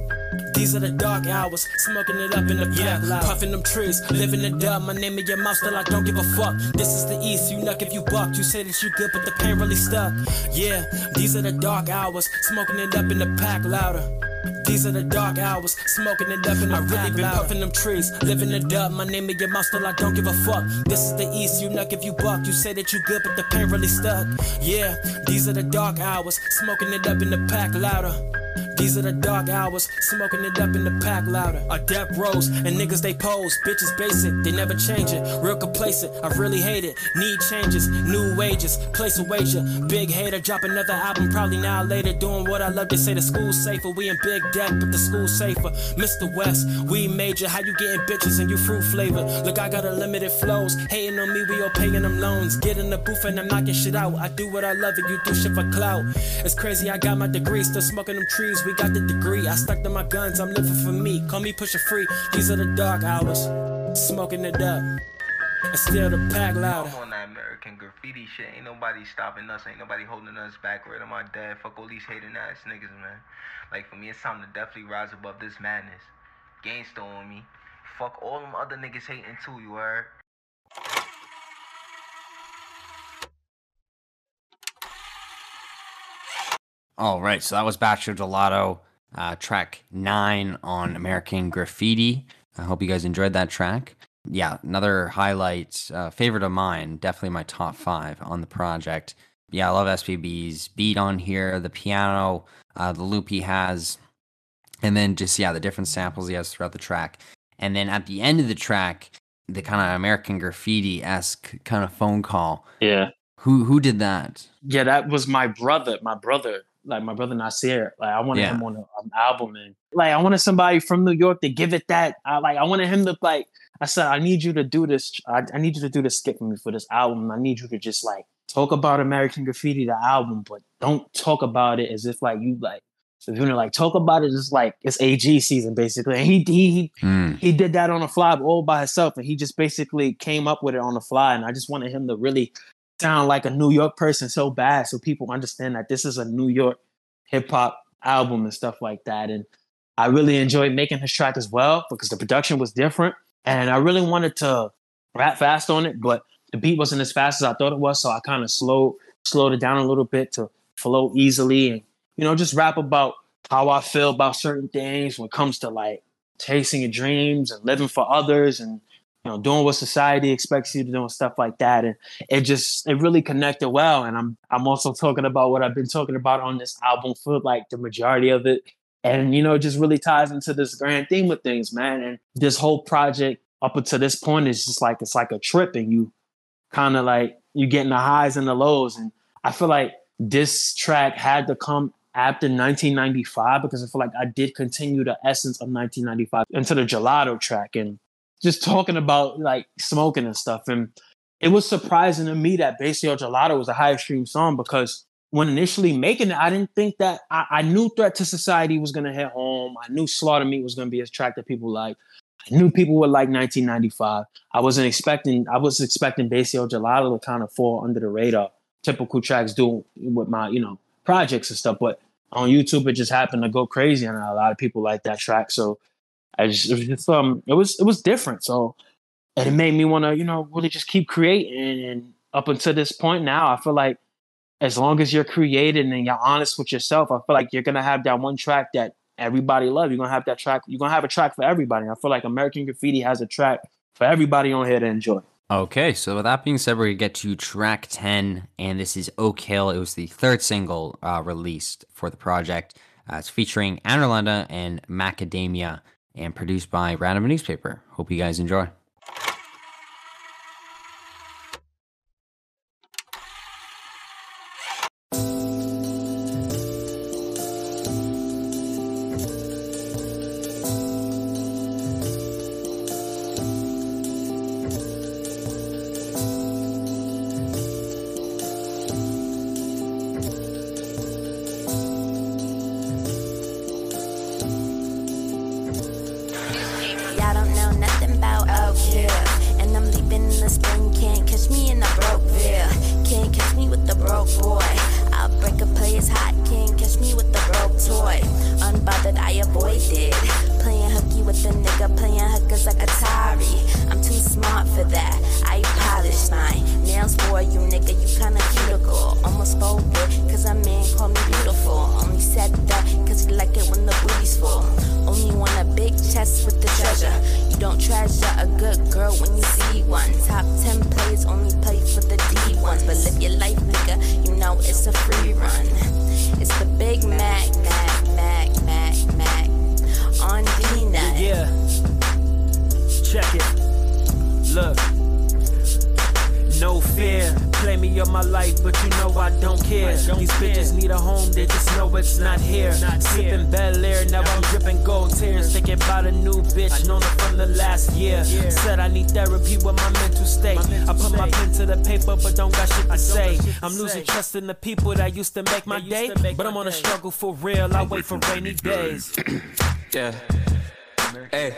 These are the dark hours, smoking it up in the pack louder. Puffin' them trees, living it up. My name in your mouth, still I don't give a fuck. This is the East, you knock if you buck. You say that you good, but the pen really stuck. Yeah, these are the dark hours, smoking it up in the pack louder. These are the dark hours, smoking it up in the pack louder. I really been puffin' them trees, living it up. My name in your mouth, still I don't give a fuck. This is the East, you knock if you buck. You say that you good, but the pen really stuck. Yeah, these are the dark hours, smoking it up in the pack louder. These are the dark hours, smoking it up in the pack louder. Our death rows, and niggas they pose. Bitches basic, they never change it. Real complacent, I really hate it. Need changes, new wages, place a wager. Big hater, drop another album, probably now or later. Doing what I love, they say the school's safer. We in big debt, but the school's safer. Mr. West, we major. How you getting bitches and you fruit flavor? Look, I got unlimited flows. Hating on me, we all paying them loans. Get in the booth and I'm knocking shit out. I do what I love and you do shit for clout. It's crazy, I got my degree, still smoking them trees. We got the degree, I stuck to my guns, I'm living for me. Call me Pusha Free, these are the dark hours. Smoking it up, and still the pack louder. I'm on that American Graffiti shit, ain't nobody stopping us, ain't nobody holding us back. Right on my dad, fuck all these hating ass niggas, man. Like for me, it's time to definitely rise above this madness. Gangsta on me, fuck all them other niggas hating too, you heard? All right, so that was Bachelor Gelato, track 9 on American Graffiti. I hope you guys enjoyed that track. Yeah, another highlight, favorite of mine, definitely my top 5 on the project. Yeah, I love SVB's beat on here, the piano, the loop he has, and then just, yeah, the different samples he has throughout the track. And then at the end of the track, the kind of American Graffiti-esque kind of phone call. Yeah. Who did that? Yeah, that was my brother, Like, my brother Nasir, like, I wanted him on an album, and like, I wanted somebody from New York to give it that. I wanted him to, like, I said, I need you to do this. I need you to do this skit for me for this album. I need you to just, like, talk about American Graffiti, the album, but don't talk about it as if, like, you, like, if you're gonna, like, talk about it, it's like, it's AG season, basically. And he did that on the fly all by himself, and he just basically came up with it on the fly, and I just wanted him to really sound like a New York person so bad, so people understand that this is a New York hip hop album and stuff like that. And I really enjoyed making his track as well because the production was different, and I really wanted to rap fast on it, but the beat wasn't as fast as I thought it was, so I kind of slowed it down a little bit to flow easily and, you know, just rap about how I feel about certain things when it comes to, like, chasing your dreams and living for others and, you know, doing what society expects you to do and stuff like that. And it really connected well. And I'm also talking about what I've been talking about on this album for, like, the majority of it. And, you know, it just really ties into this grand theme of things, man. And this whole project up until this point is just like, it's like a trip, and you kind of, like, you're getting the highs and the lows. And I feel like this track had to come after 1995 because I feel like I did continue the essence of 1995 into the Gelato track. And just talking about, like, smoking and stuff. And it was surprising to me that Basquiat Gelato was a high extreme song because when initially making it, I didn't think that I knew Threat to Society was going to hit home. I knew Slaughter Me was going to be a track that people like. I knew people would like 1995. I was expecting Basquiat Gelato to kind of fall under the radar. Typical tracks do with my, you know, projects and stuff. But on YouTube, it just happened to go crazy, and a lot of people like that track. So it was different. So, and it made me want to, you know, really just keep creating. And up until this point now, I feel like as long as you're creating and you're honest with yourself, I feel like you're going to have that one track that everybody loves. You're going to have that track. You're going to have a track for everybody. And I feel like American Graffiti has a track for everybody on here to enjoy. Okay. So with that being said, we're going to get to track 10, and this is Oak Hill. It was the third single released for the project. It's featuring Anarunda and Macadamia, and produced by Random Newspaper. Hope you guys enjoy. It's a free run. It's the Big Mac. These bitches need a home, they just know it's not here. Sipping Bel Air, now I'm dripping gold tears. Thinking about a new bitch, known her from the last year. Said I need therapy with my mental state. I put my pen to the paper, but don't got shit to say. I'm losing trust in the people that used to make my day. But I'm on a struggle for real, I wait for rainy days. Yeah. Hey.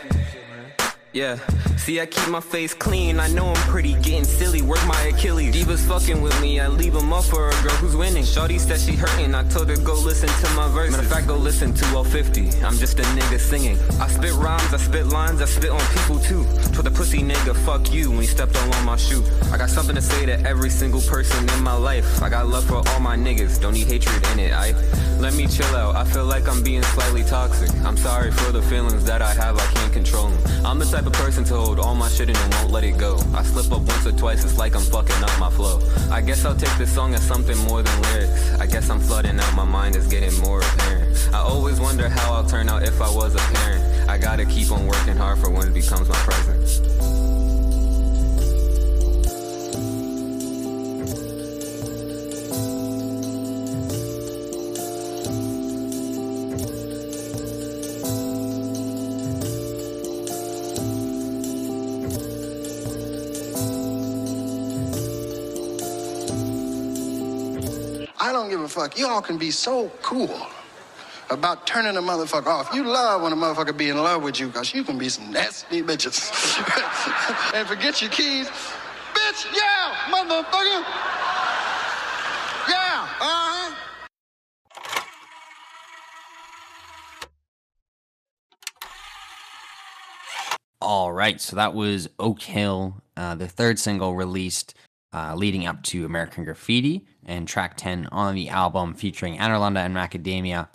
Yeah, see I keep my face clean, I know I'm pretty, getting silly, work my Achilles. Divas fucking with me, I leave them up for a girl who's winning. Shawty said she hurting, I told her go listen to my verses. Matter of fact, go listen to O50, I'm just a nigga singing. I spit rhymes, I spit lines, I spit on people too. Told the pussy nigga, fuck you, when he stepped on my shoe. I got something to say to every single person in my life. I got love for all my niggas, don't need hatred in it, I let me chill out, I feel like I'm being slightly toxic. I'm sorry for the feelings that I have, I can't control them. I'm the type of person to hold all my shit in and won't let it go. I slip up once or twice, it's like I'm fucking up my flow. I guess I'll take this song as something more than lyrics. I guess I'm flooding out, my mind is getting more apparent. I always wonder how I'll turn out if I was a parent. I gotta keep on working hard for when it becomes my present. Fuck, y'all can be so cool about turning a motherfucker off. You love when a motherfucker be in love with you, because you can be some nasty bitches. And forget your keys. Bitch, yeah, motherfucker. Yeah, uh-huh. All right, so that was Oak Hill, the third single released leading up to American Graffiti, and track 10 on the album featuring Anarunda and Macadamia.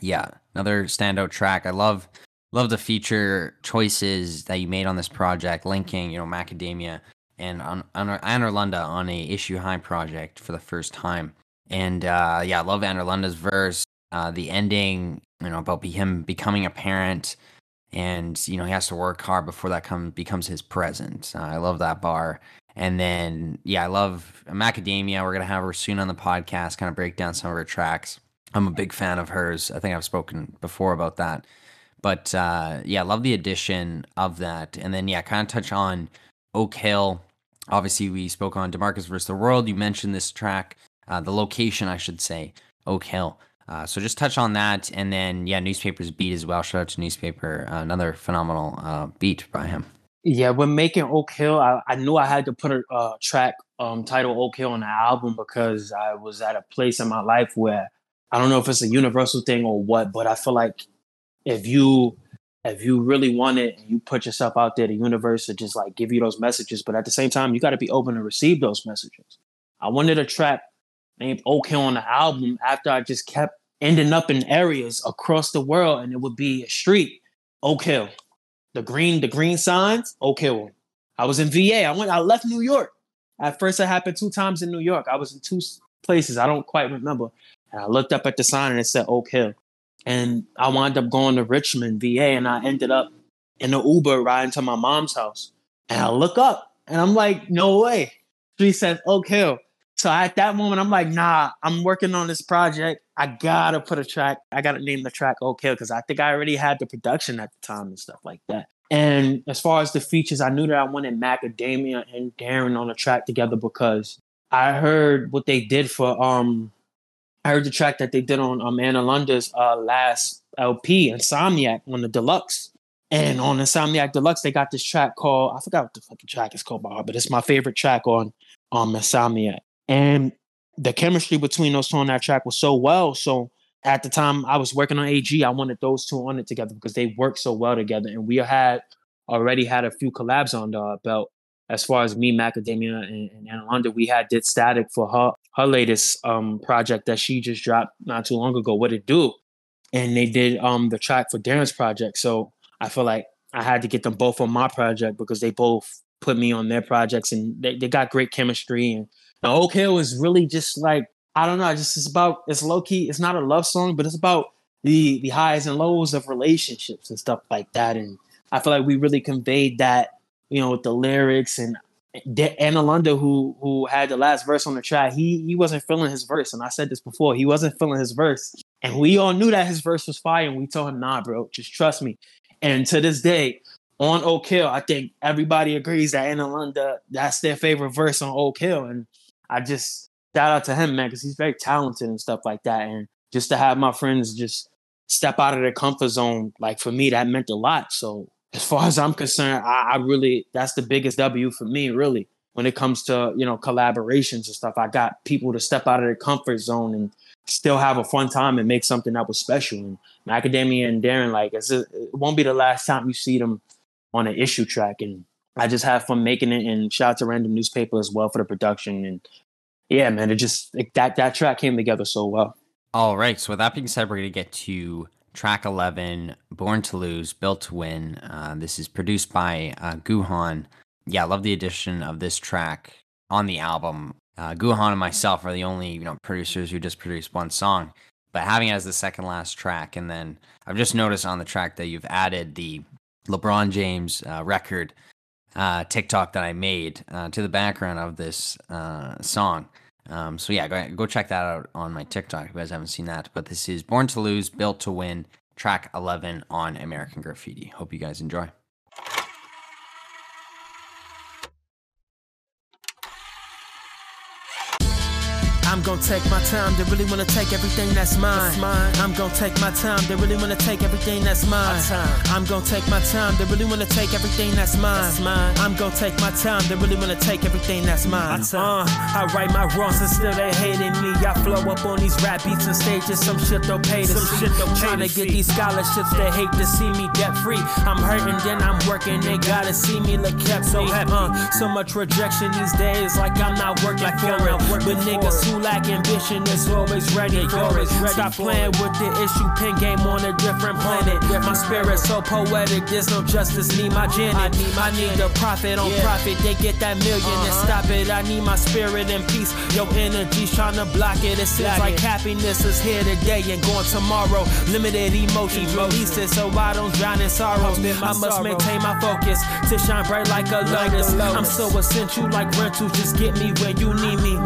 Yeah, another standout track. I love the feature choices that you made on this project, linking, you know, Macadamia and Anarunda on a Issue High project for the first time. And yeah, I love Anarunda's verse, the ending, you know, about him becoming a parent, and you know, he has to work hard before that becomes his present. I love that bar. And then, yeah, I love Macadamia. We're going to have her soon on the podcast, kind of break down some of her tracks. I'm a big fan of hers. I think I've spoken before about that. But, yeah, I love the addition of that. And then, yeah, kind of touch on Oak Hill. Obviously, we spoke on DeMarcus vs. the World. You mentioned this track, the location, I should say, Oak Hill. So just touch on that. And then, yeah, Newspaper's beat as well. Shout out to Newspaper. Another phenomenal beat by him. Yeah, when making Oak Hill, I knew I had to put a track titled Oak Hill on the album, because I was at a place in my life where, I don't know if it's a universal thing or what, but I feel like if you really want it and you put yourself out there, the universe will just like give you those messages. But at the same time, you got to be open to receive those messages. I wanted a track named Oak Hill on the album after I just kept ending up in areas across the world, and it would be a street, Oak Hill. The green signs, Oak Hill. I was in VA. I left New York. At first, it happened 2 times in New York. I was in 2 places. I don't quite remember. And I looked up at the sign and it said Oak Hill. And I wound up going to Richmond, VA, and I ended up in an Uber riding to my mom's house. And I look up and I'm like, no way. She says Oak Hill. So at that moment, I'm like, nah, I'm working on this project. I got to put a track. I got to name the track Oak Hill, because I think I already had the production at the time and stuff like that. And as far as the features, I knew that I wanted Macadamia and Darren on the track together, because I heard what they did for, I heard the track that they did on Anarunda's last LP, Insomniac, on the Deluxe. And on Insomniac Deluxe, they got this track called, I forgot what the fucking track is called by heart, but it's my favorite track on Insomniac. And the chemistry between those two on that track was so well. So at the time I was working on AG, I wanted those two on it together because they worked so well together. And we had already had a few collabs on the belt. As far as me, Macadamia, and Anarunda, we had did Static for her latest project that she just dropped not too long ago, What It Do. And they did the track for Darren's project. So I feel like I had to get them both on my project because they both put me on their projects, and they got great chemistry. And Oak Hill is really just like, I don't know, it's about, it's low-key, it's not a love song, but it's about the highs and lows of relationships and stuff like that. And I feel like we really conveyed that, you know, with the lyrics. And Anarunda, who had the last verse on the track, he wasn't feeling his verse. And I said this before, he wasn't feeling his verse. And we all knew that his verse was fire. And we told him, nah, bro, just trust me. And to this day, on O'Kill, I think everybody agrees that Anarunda, that's their favorite verse on O'Kill. And I just shout out to him, man, because he's very talented and stuff like that. And just to have my friends just step out of their comfort zone, like for me, that meant a lot. So as far as I'm concerned, I really, that's the biggest W for me, really, when it comes to, you know, collaborations and stuff. I got people to step out of their comfort zone and still have a fun time and make something that was special. And Macadamia and Darren, like, it won't be the last time you see them on an issue track. And I just had fun making it. And shout out to Random Newspaper as well for the production. And yeah, man, it just, that track came together so well. All right. So with that being said, we're going to get to track 11, Born to Lose, Built to Win. This is produced by Guhan. Yeah, I love the addition of this track on the album. Guhan and myself are the only, you know, producers who just produced one song, but having it as the second last track, and then I've just noticed on the track that you've added the LeBron James record TikTok that I made to the background of this song. So yeah, go check that out on my TikTok if you guys haven't seen that. But this is Born to Lose, Built to Win, track 11 on American Graffiti. Hope you guys enjoy. I'm gonna take my time, they really wanna take everything that's mine. I'm gonna take my time, they really wanna take everything that's mine. I'm gonna take my time, they really wanna take everything that's mine. I'm gonna take my time, they really wanna take everything that's mine. I write my wrongs and still they hating me. I flow up on these rap beats and stages, some shit they'll pay to see. Trying to get these scholarships, they hate to see me debt free. I'm hurting, then I'm working, they gotta see me look kept so happy. So much rejection these days, like I'm not working for it. But niggas who lack ambition is always ready for it. Stop playing with the issue, pin game on a different planet. My spirit so poetic, there's no justice, need my Janet. I need a profit on profit, they get that million and stop it. I need my spirit in peace, your energy's trying to block it. It seems like happiness is here today and gone tomorrow. Limited emotions, release it so I don't drown in sorrow. I must maintain my focus to shine bright like a lotus. I'm so essential like rentals, just get me when you need me.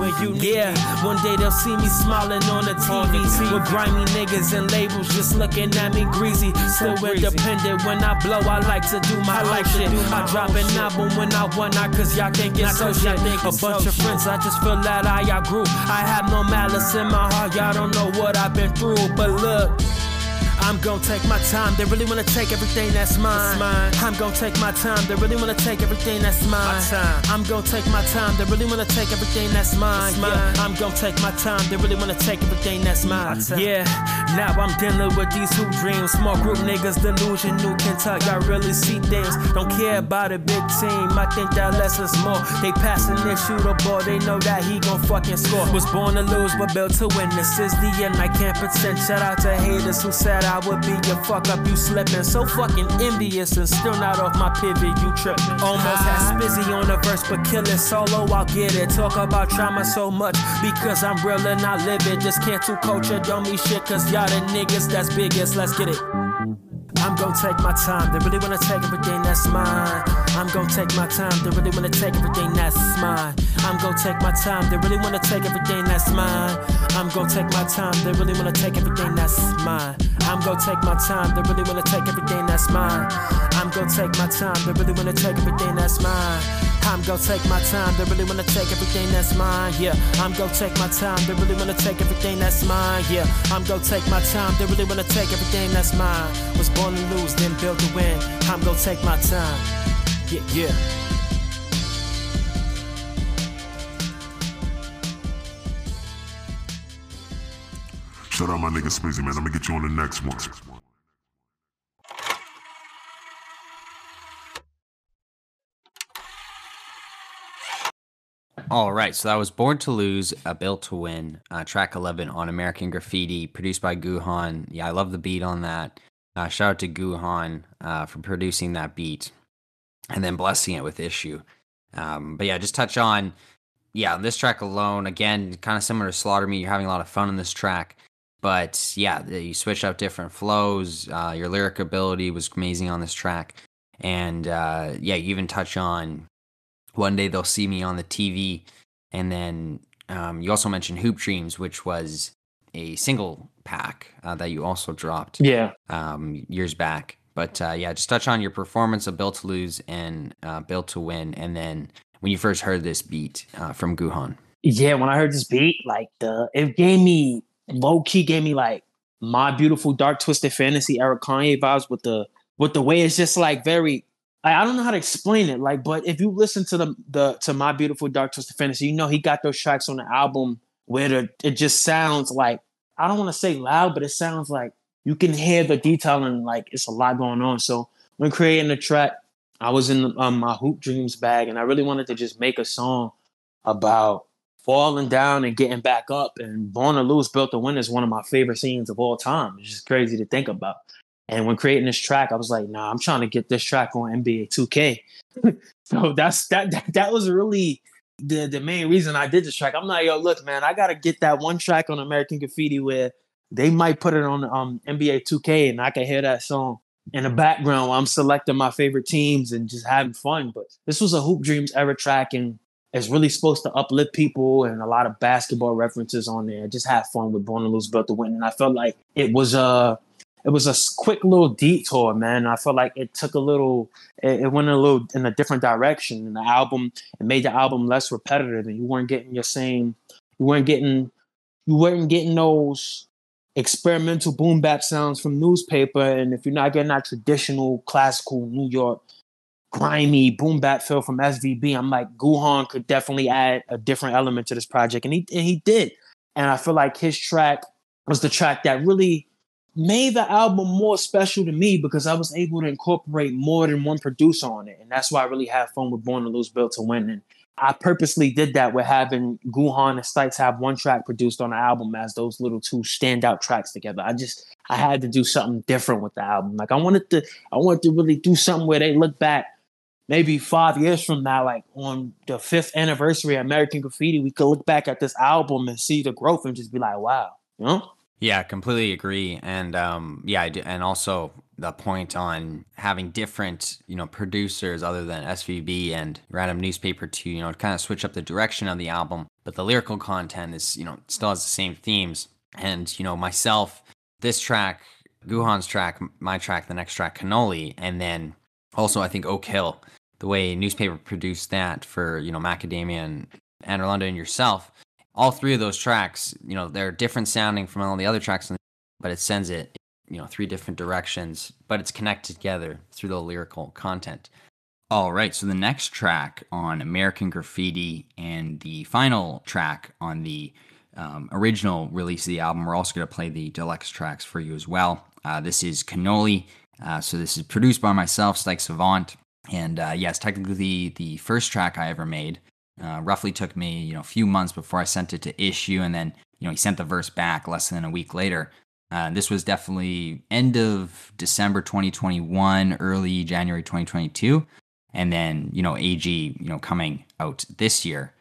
Yeah. One day they'll see me smiling on the TV with grimy niggas and labels just looking at me greasy. So independent when I blow, I like to do my life shit. I drop an album when I want, not cause y'all think it's so shit. A bunch of friends, I just feel that I outgrew. I have no malice in my heart, y'all don't know what I've been through. But look, I'm gonna take my time, they really wanna take everything that's mine. I'm gonna take my time, they really wanna take everything that's mine. I'm gonna take my time, they really wanna take everything that's mine. I'm gonna take my time, they really wanna take everything that's mine. Yeah, now I'm dealing with these hoop dreams. Small group niggas, delusion, new Kentucky, I really see things. Don't care about a big team, I think that less is more. They passing this shooter ball, they know that he gon' fucking score. Was born to lose, but built to win. This is the end, I can't pretend. Shout out to haters who said I would be your fuck up, you slippin'. So fucking envious and still not off my pivot, you trippin'. Almost had busy on the verse, but killin' solo, I'll get it. Talk about trauma so much, because I'm real and I live it. This cancel culture don't mean shit, cause y'all the niggas that's biggest, let's get it. I'm gonna take my time, they really wanna take everything that's mine. I'm gonna take my time, they really wanna take everything that's mine. I'm gonna take my time, they really wanna take everything that's mine. I'm gonna take my time, they really wanna take everything that's mine. I'm gonna take my time, they really wanna take everything that's mine. I'm gonna take my time, they really wanna take everything that's mine. I'm gonna take my time, they really wanna take everything that's mine. Yeah, I'm gonna take my time, they really wanna take everything that's mine. Yeah, I'm gonna take my time, they really wanna take everything that's mine. Was born to lose, then build to win. I'm gonna take my time. Yeah, yeah. Shout out my nigga Spizzy, man. I'm gonna get you on the next one. All right, so that was Born to Lose, Built to Win, track 11 on American Graffiti, produced by Guhan. Yeah, I love the beat on that. Shout out to Guhan for producing that beat and then blessing it with Issue. But yeah, just touch on, yeah, this track alone, again, kind of similar to Slaughter Me, you're having a lot of fun in this track. But yeah, you switch out different flows. Your lyric ability was amazing on this track. And yeah, you even touch on one day they'll see me on the TV. And then you also mentioned Hoop Dreams, which was a single pack that you also dropped years back. But yeah, just touch on your performance of Built to Lose and Built to Win. And then when you first heard this beat from Guhan. Yeah, when I heard this beat, like it gave me, low-key gave me like My Beautiful Dark Twisted Fantasy era Kanye vibes with the way it's just like very, I don't know how to explain it, like, but if you listen to the My Beautiful Dark Twisted Fantasy, you know he got those tracks on the album where it just sounds like, I don't want to say loud, but it sounds like you can hear the detailing, like it's a lot going on. So when creating the track, I was in my Hoop Dreams bag, and I really wanted to just make a song about falling down and getting back up. And Born to Lose, Built to Win is one of my favorite scenes of all time. It's just crazy to think about. And when creating this track, I was like, nah, I'm trying to get this track on NBA 2K. So that was really the main reason I did this track. I'm like, yo, look, man, I got to get that one track on American Graffiti where they might put it on NBA 2K and I can hear that song in the background while I'm selecting my favorite teams and just having fun. But this was a Hoop Dreams era track, and it's really supposed to uplift people, and a lot of basketball references on there. Just have fun with Born to Lose, Built to Win. And I felt like it was a quick little detour, man. I felt like it took a little, it went a little in a different direction. And the album, it made the album less repetitive, and you weren't getting those experimental boom bap sounds from Newspaper. And if you're not getting that traditional classical New York grimy boom bap feel from SVB, I'm like, Guhan could definitely add a different element to this project, and he did. And I feel like his track was the track that really made the album more special to me, because I was able to incorporate more than one producer on it. And that's why I really had fun with Born to Lose, Built to Win. And I purposely did that with having Guhan and Stykes have one track produced on the album as those little two standout tracks together. I had to do something different with the album. Like, I wanted to really do something where they look back maybe 5 years from now, like on the 5th anniversary of American Graffiti, we could look back at this album and see the growth and just be like, wow, you know? Yeah, completely agree. And yeah, I do. And also the point on having different, producers other than SVB and Random Newspaper to, kind of switch up the direction of the album. But the lyrical content is, still has the same themes. And, myself, this track, Guhan's track, my track, the next track, Cannoli, and then also I think Oak Hill, the way Newspaper produced that for, Macadamia and Anarunda and yourself, all three of those tracks, they're different sounding from all the other tracks, but it sends it, three different directions, but it's connected together through the lyrical content. All right, so the next track on American Graffiti and the final track on the original release of the album, we're also going to play the deluxe tracks for you as well. This is Cannoli. So this is produced by myself, Stykes Savant, and yes, technically the first track I ever made. Roughly took me, a few months before I sent it to Issue, and then, he sent the verse back less than a week later. This was definitely end of December 2021, early January 2022, and then, AG, coming out this year,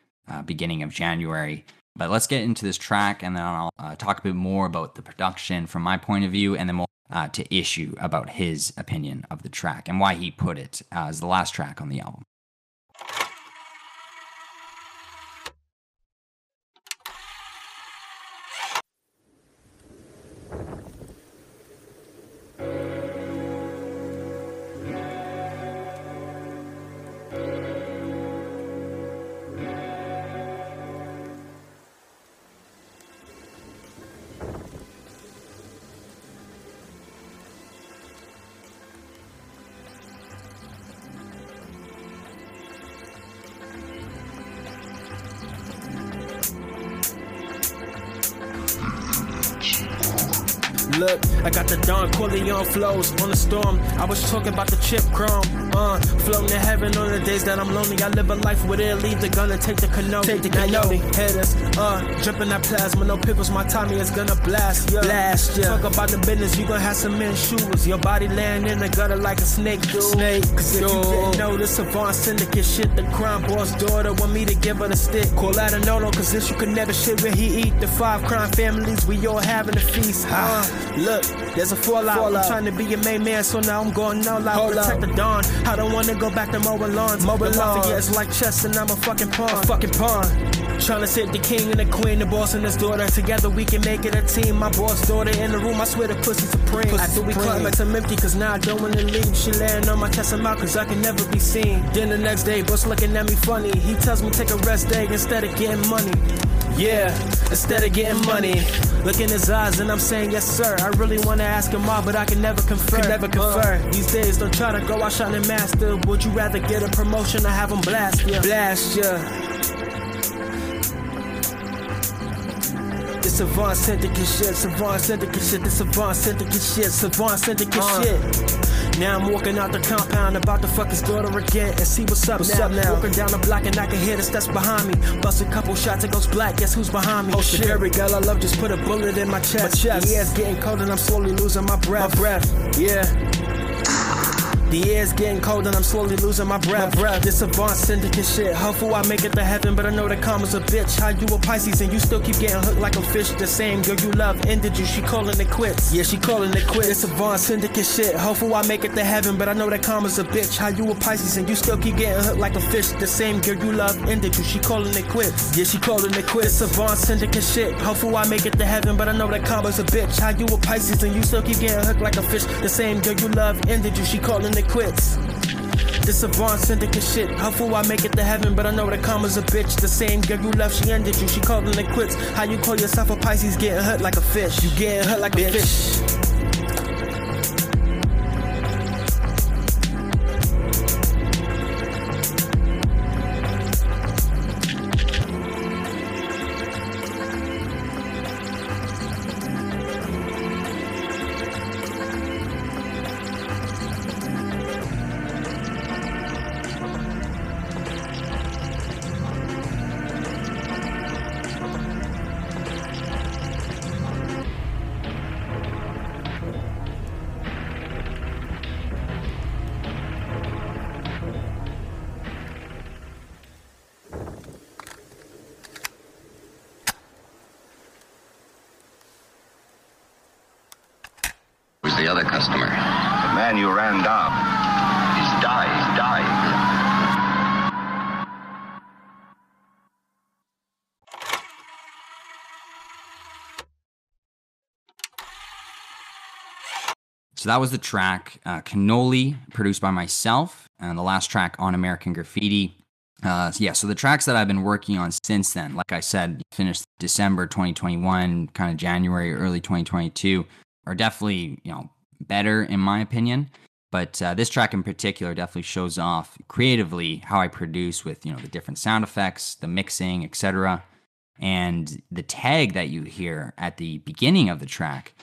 beginning of January. But let's get into this track, and then I'll talk a bit more about the production from my point of view, and then we'll to Issue about his opinion of the track and why he put it as the last track on the album. Look, I got the Don Corleone flows on the storm. I was talking about the chip chrome. Floating in heaven on the days that I'm lonely. I live a life with it, leave the gun and take the canoe. Take the canoe. Hit us, dripping that plasma, no pickles, my Tommy is gonna blast. Yeah. Blast, yeah. Talk about the business, you gonna have some men's shoes. Your body laying in the gutter like a snake, dude. Snake, cause if you didn't know this Avant Syndicate shit, the crime boss daughter want me to give her the stick. Call out a no, cause this you could never shit where he eat. The five crime families, we all having a feast. Look, there's a fallout. I'm trying to be your main man, so now I'm going all out. Protect the dawn. I don't want to go back to mowing lawns. Mowing lawns. Yeah, it's like chess, and I'm a fucking pawn. A fucking pawn. Trying to sit the king and the queen, the boss and his daughter. Together we can make it a team. My boss daughter in the room, I swear the pussy supreme. After we climax, I'm empty, cause now I don't want to leave. She laying on my chest, I'm out, cause I can never be seen. Then the next day, boss looking at me funny. He tells me take a rest day instead of getting money. Yeah, instead of getting money. Look in his eyes and I'm saying yes sir. I really wanna ask him why, but I can never confer. These days don't try to go out shining master. Would you rather get a promotion or have him blast ya? Blast ya. This Savant syndicate shit, Savant syndicate shit. This Savant syndicate shit, Savant syndicate shit. Now I'm walking out the compound, about to fuck his daughter again and see what's up. What's up now? Walking down the block and I can hear the steps behind me. Bust a couple shots, it goes black. Guess who's behind me? Oh shit! The very girl I love just put a bullet in my chest. The air's getting cold and I'm slowly losing my breath. The air's getting cold and I'm slowly losing my breath. This Savant syndicate shit. Hopeful I make it to heaven, but I know the karma's a bitch. How you a Pisces and you still keep getting hooked like a fish? The same girl you love ended you, she calling it quits. Yeah, she calling it quits. This Savant syndicate shit. Hopeful I make it to heaven, but I know the karma's a bitch. How you a Pisces and you still keep getting hooked like a fish? The same girl you love ended you, she calling it quits. Yeah, she calling it quits. This Savant syndicate shit. Hopeful I make it to heaven, but I know the karma's a bitch. How you a Pisces and you still keep getting hooked like a fish? The same girl you love ended you, she calling it quits. This Savant syndicate shit. Hopeful I make it to heaven, but I know the karma's a bitch. The same girl you left, she ended you, she calling it quits. How you call yourself a Pisces getting hurt like a fish? You getting hurt like a fish. So that was the track Cannoli, produced by myself, and the last track on American Graffiti. So the tracks that I've been working on since then, like I said, finished December 2021, kind of January, early 2022, are definitely, you know, better in my opinion. But this track in particular definitely shows off creatively how I produce with, you know, the different sound effects, the mixing, etc. And the tag that you hear at the beginning of the track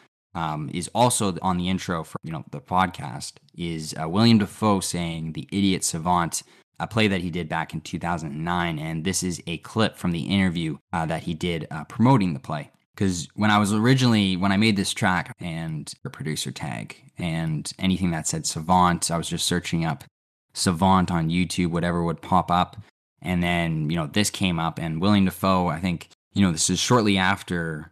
is also on the intro for, you know, the podcast, is William Dafoe saying the Idiot Savant, a play that he did back in 2009. And this is a clip from the interview that he did promoting the play. Because when I made this track and the producer tag and anything that said Savant, I was just searching up Savant on YouTube, whatever would pop up. And then, you know, this came up, and William Dafoe, I think, you know, this is shortly after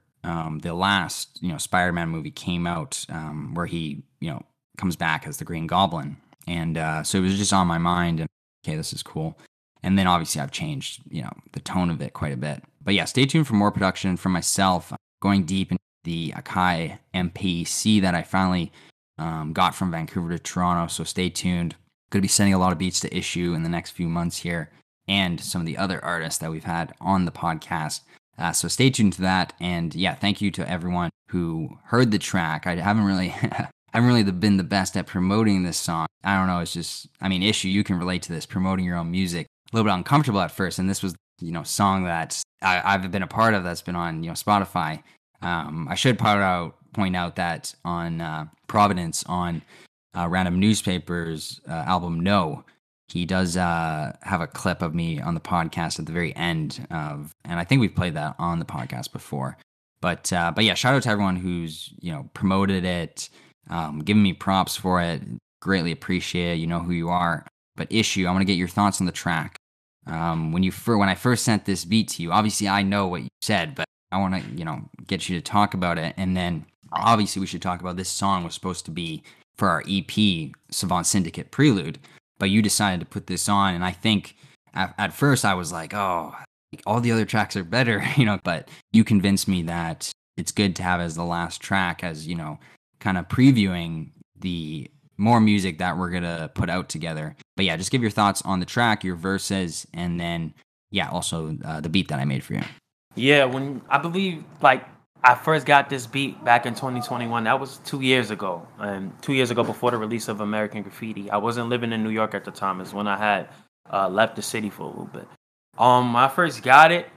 the last, you know, Spider-Man movie came out, where he, you know, comes back as the Green Goblin. And so it was just on my mind, and okay, this is cool. And then obviously I've changed, you know, the tone of it quite a bit. But yeah, stay tuned for more production from myself. I'm going deep into the Akai MPC that I finally got from Vancouver to Toronto. So stay tuned. Going to be sending a lot of beats to Issue in the next few months here, and some of the other artists that we've had on the podcast. So stay tuned to that, and yeah, thank you to everyone who heard the track. I haven't really, been the best at promoting this song. I don't know. It's just, I mean, Issue, you can relate to this. Promoting your own music, a little bit uncomfortable at first, and this was, you know, song that I've been a part of that's been on, you know, Spotify. I should point out that on Providence, on Random Newspaper's album No. He does have a clip of me on the podcast at the very end of, and I think we've played that on the podcast before. But yeah, shout out to everyone who's, you know, promoted it, given me props for it. Greatly appreciate it. You know who you are. But Issue, I want to get your thoughts on the track. When I first sent this beat to you, obviously I know what you said, but I want to, you know, get you to talk about it. And then obviously we should talk about this song was supposed to be for our EP, Savant Syndicate Prelude, but you decided to put this on, and I think at first I was like, oh, all the other tracks are better, you know, but you convinced me that it's good to have as the last track, as, you know, kind of previewing the more music that we're going to put out together. But yeah, just give your thoughts on the track, your verses, and then, yeah, also the beat that I made for you. Yeah, when I believe, like, I first got this beat back in 2021. That was 2 years ago. And 2 years ago, before the release of American Graffiti, I wasn't living in New York at the time. It's when I had left the city for a little bit. I first got it,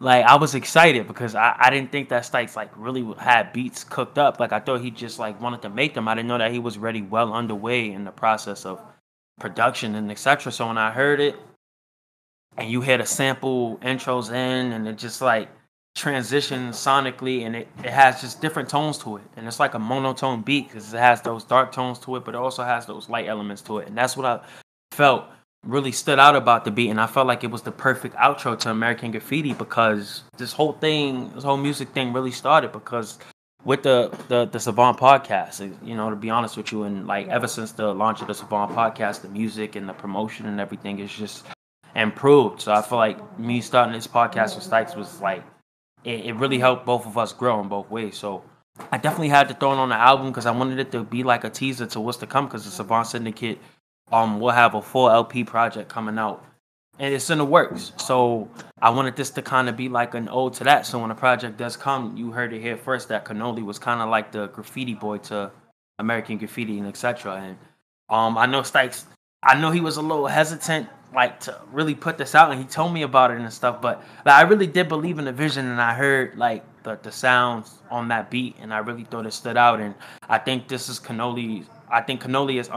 like, I was excited because I didn't think that Stykes, like, really had beats cooked up. Like, I thought he just, like, wanted to make them. I didn't know that he was already well underway in the process of production and etc. So when I heard it, and you hear the sample intros in, and it just, like, transitions sonically, and it has just different tones to it. And it's like a monotone beat because it has those dark tones to it, but it also has those light elements to it. And that's what I felt really stood out about the beat, and I felt like it was the perfect outro to American Graffiti, because this whole music thing really started because with the Savant podcast, you know, to be honest with you, and like ever since the launch of the Savant podcast, the music and the promotion and everything is just improved. So I feel like me starting this podcast with Stykes was like, it really helped both of us grow in both ways. So I definitely had to throw it on the album because I wanted it to be like a teaser to what's to come, because the Savant Syndicate we'll have a full LP project coming out, and it's in the works. So I wanted this to kind of be like an ode to that. So when the project does come, you heard it here first that Cannoli was kind of like the graffiti boy to American Graffiti and etc. And I know Stykes, I know he was a little hesitant, like, to really put this out, and he told me about it and stuff. But like, I really did believe in the vision, and I heard like the sounds on that beat, and I really thought it stood out. And I think this is Cannoli. I think Cannoli is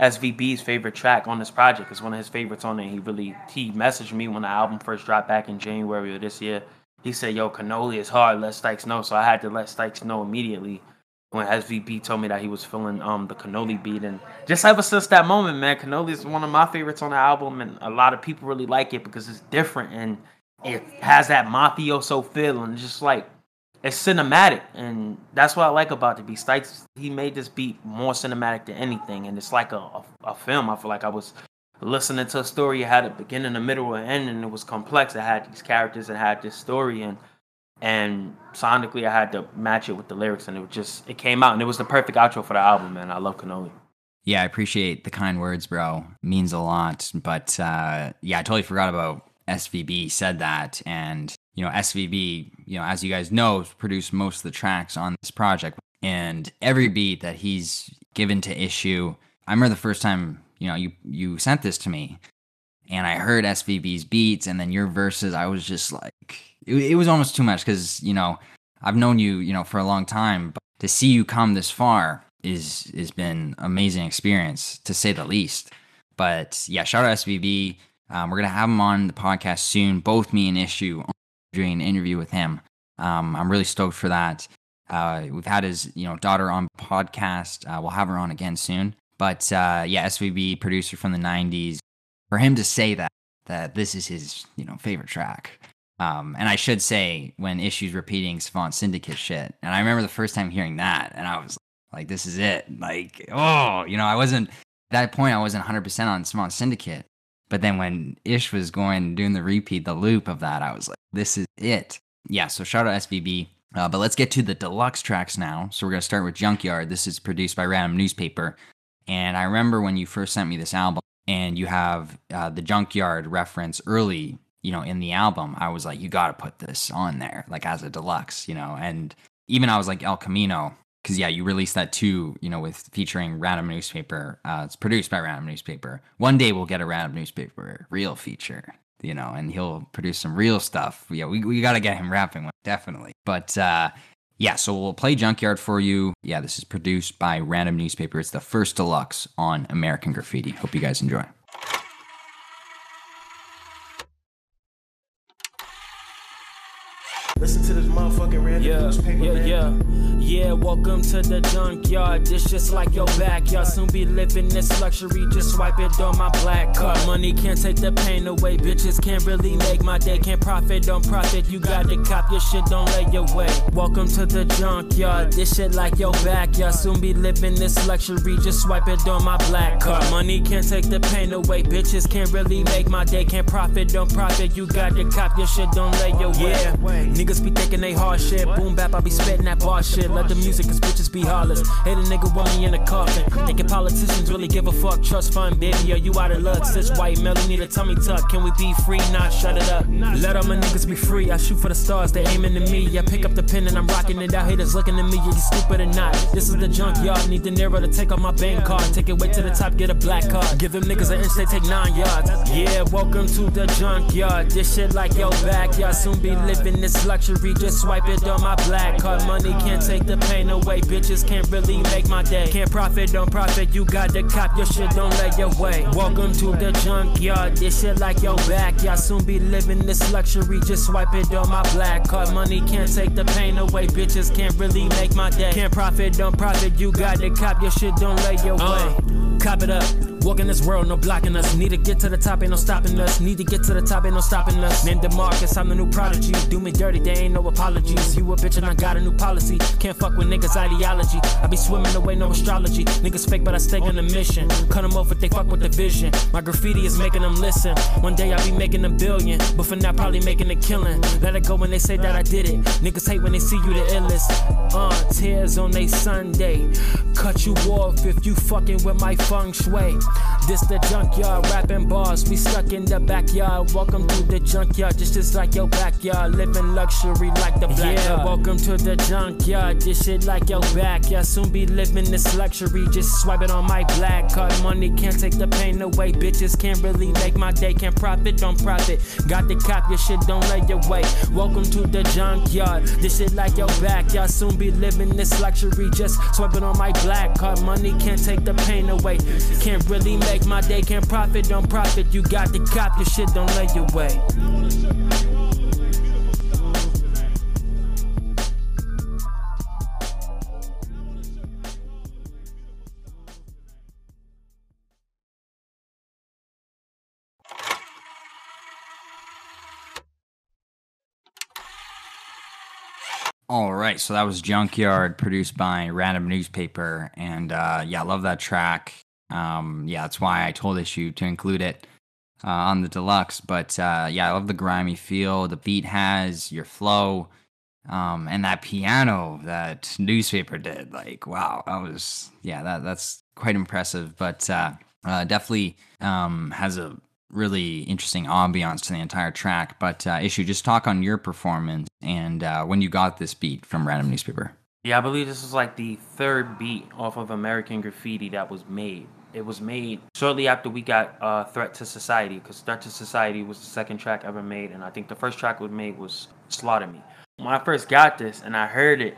SVB's favorite track on this project. Is one of his favorites on it. He messaged me when the album first dropped back in January of this year. He said, yo, Cannoli is hard, let Stykes know. So I had to let Stykes know immediately when SVB told me that he was feeling the Cannoli beat. And just ever since that moment, man, Cannoli is one of my favorites on the album, and a lot of people really like it because it's different and it has that mafioso feel, and just like, it's cinematic, and that's what I like about the beat. Stykes, he made this beat more cinematic than anything, and it's like a film. I feel like I was listening to a story. It had a beginning, the middle, and end, and it was complex. It had these characters, it had this story, and sonically I had to match it with the lyrics, and it came out, and it was the perfect outro for the album, man. I love Cannoli. Yeah, I appreciate the kind words, bro. It means a lot, but yeah, I totally forgot about SVB said that, and you know, SVB, you know, as you guys know, produced most of the tracks on this project, and every beat that he's given to Issue. I remember the first time, you know, you sent this to me, and I heard SVB's beats, and then your verses. I was just like, it was almost too much, because you know, I've known you, you know, for a long time, but to see you come this far is been an amazing experience, to say the least. But yeah, shout out SVB. We're gonna have him on the podcast soon. Both me and Issue. Doing an interview with him. I'm really stoked for that. We've had his, you know, daughter on podcast. We'll have her on again soon. But yeah, SVB, producer from the 90s, for him to say that this is his, you know, favorite track. And I should say, when Issue's repeating Savant Syndicate shit, and I remember the first time hearing that, and I was like, this is it. Like, oh, you know, I wasn't 100% on Savant Syndicate. But then when Ish was doing the repeat, the loop of that, I was like, this is it. Yeah, so shout out SVB. But let's get to the deluxe tracks now. So we're going to start with Junkyard. This is produced by Random Newspaper. And I remember when you first sent me this album, and you have the Junkyard reference early, you know, in the album. I was like, you got to put this on there, like as a deluxe, you know. And even I was like El Camino, because yeah, you released that too, you know, with featuring Random Newspaper. It's produced by Random Newspaper. One day we'll get a Random Newspaper real feature, you know, and he'll produce some real stuff. Yeah, we got to get him rapping, definitely. But yeah, so we'll play Junkyard for you. Yeah, this is produced by Random Newspaper. It's the first deluxe on American Graffiti. Hope you guys enjoy. Listen to this motherfucking Random Newspaper, man. Yeah, welcome to the junkyard. This just like your backyard. Soon be living this luxury. Just swipe it on my black card. Money can't take the pain away. Bitches can't really make my day. Can't profit on profit. You gotta cop your shit. Don't lay your way. Welcome to the junkyard. This shit like your backyard. Soon be living this luxury. Just swipe it on my black card. Money can't take the pain away. Bitches can't really make my day. Can't profit on profit. You gotta cop your shit. Don't lay your way. Niggas be thinking they hard shit. Boom bap, I be spitting that bar shit. Let the music, cause bitches be hollers. Hit a nigga want me in a coffin. Thinking politicians really give a fuck. Trust fund, baby, or you out of luck. Sis white male, you need a tummy tuck. Can we be free? Nah, shut it up. Let all my niggas be free. I shoot for the stars, they aiming at me. I pick up the pen and I'm rocking it out. Haters looking at me, you stupid or not. This is the junkyard. Need De Niro to take off my bank card. Take it way to the top, get a black card. Give them niggas an inch, they take 9 yards. Yeah, welcome to the junkyard. This shit like your backyard. Soon be living this luxury. Just swipe it on my black card. Money can't take the pain away. Bitches can't really make my day. Can't profit on profit. You got to cop your shit. Don't lay your way. Welcome to the junkyard. This shit like your backyard. Soon be living this luxury. Just swipe it on my black card. Money can't take the pain away. Bitches can't really make my day. Can't profit on profit. You got to cop your shit. Don't lay your way. Cop it up. Walk in this world, no blocking us. Need to get to the top, ain't no stopping us. Need to get to the top, ain't no stopping us. Named DeMarcus, I'm the new prodigy. Do me dirty, there ain't no apologies. You a bitch and I got a new policy. Can't fuck with niggas' ideology. I be swimming away, no astrology. Niggas fake, but I stay on the mission. Cut them off if they fuck with the vision. My graffiti is making them listen. One day I be making $1 billion, but for now probably making a killing. Let it go when they say that I did it. Niggas hate when they see you the illest. Tears on they Sunday. Cut you off if you fucking with my feng shui. This the junkyard, rapping bars, we stuck in the backyard. Welcome to the junkyard, just like your backyard. Living luxury like the black. Yeah, welcome to the junkyard, this shit like your backyard. Soon be living this luxury, just swipe it on my black card. Money can't take the pain away, bitches can't really make my day. Can't profit, don't profit, got to cop your shit, don't lay your way. Welcome to the junkyard, this shit like your backyard. Soon be living this luxury, just swipe it on my black card. Money can't take the pain away, can't really make my day. Can't profit, don't profit. You got to cop your shit, don't lay your way. All right, so that was Junkyard, produced by Random Newspaper, and yeah, I love that track. Yeah, that's why I told Issue to include it on the deluxe. But yeah, I love the grimy feel. The beat has your flow, and that piano that Newspaper did. Like, wow, that was that's quite impressive. But definitely has a really interesting ambiance to the entire track. But Issue, just talk on your performance and when you got this beat from Random Newspaper. Yeah, I believe this was like the third beat off of American Graffiti that was made. It was made shortly after we got Threat to Society, because Threat to Society was the second track ever made, and I think the first track we made was Slaughter Me. When I first got this and I heard it,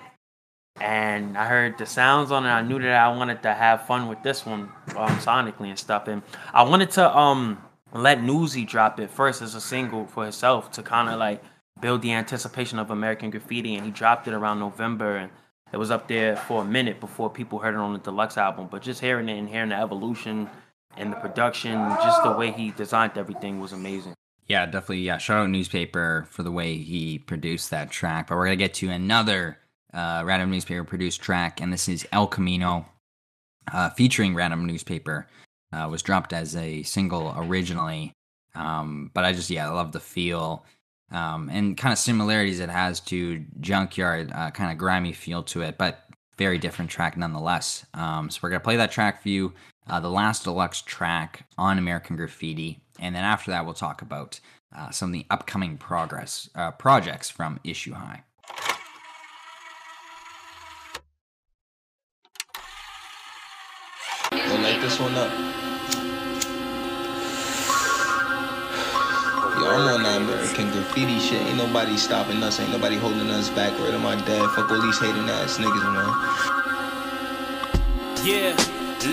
and I heard the sounds on it, I knew that I wanted to have fun with this one sonically and stuff. And I wanted to let Newsy drop it first as a single for himself to kind of like build the anticipation of American Graffiti, and he dropped it around November, and it was up there for a minute before people heard it on the deluxe album. But just hearing it and hearing the evolution and the production, just the way he designed everything was amazing. Yeah, definitely. Yeah, shout out Newspaper for the way he produced that track. But we're going to get to another Random Newspaper produced track, and this is El Camino featuring Random Newspaper. Was dropped as a single originally, but I just, I love the feel. And kind of similarities it has to Junkyard, kind of grimy feel to it, but very different track nonetheless. So we're going to play that track for you, the last deluxe track on American Graffiti. And then after that, we'll talk about some of the upcoming projects from Issue High. We'll light this one up. I'm on that American Graffiti shit. Ain't nobody stopping us. Ain't nobody holding us back. Word of my dad. Fuck all these hating ass niggas, man. Yeah,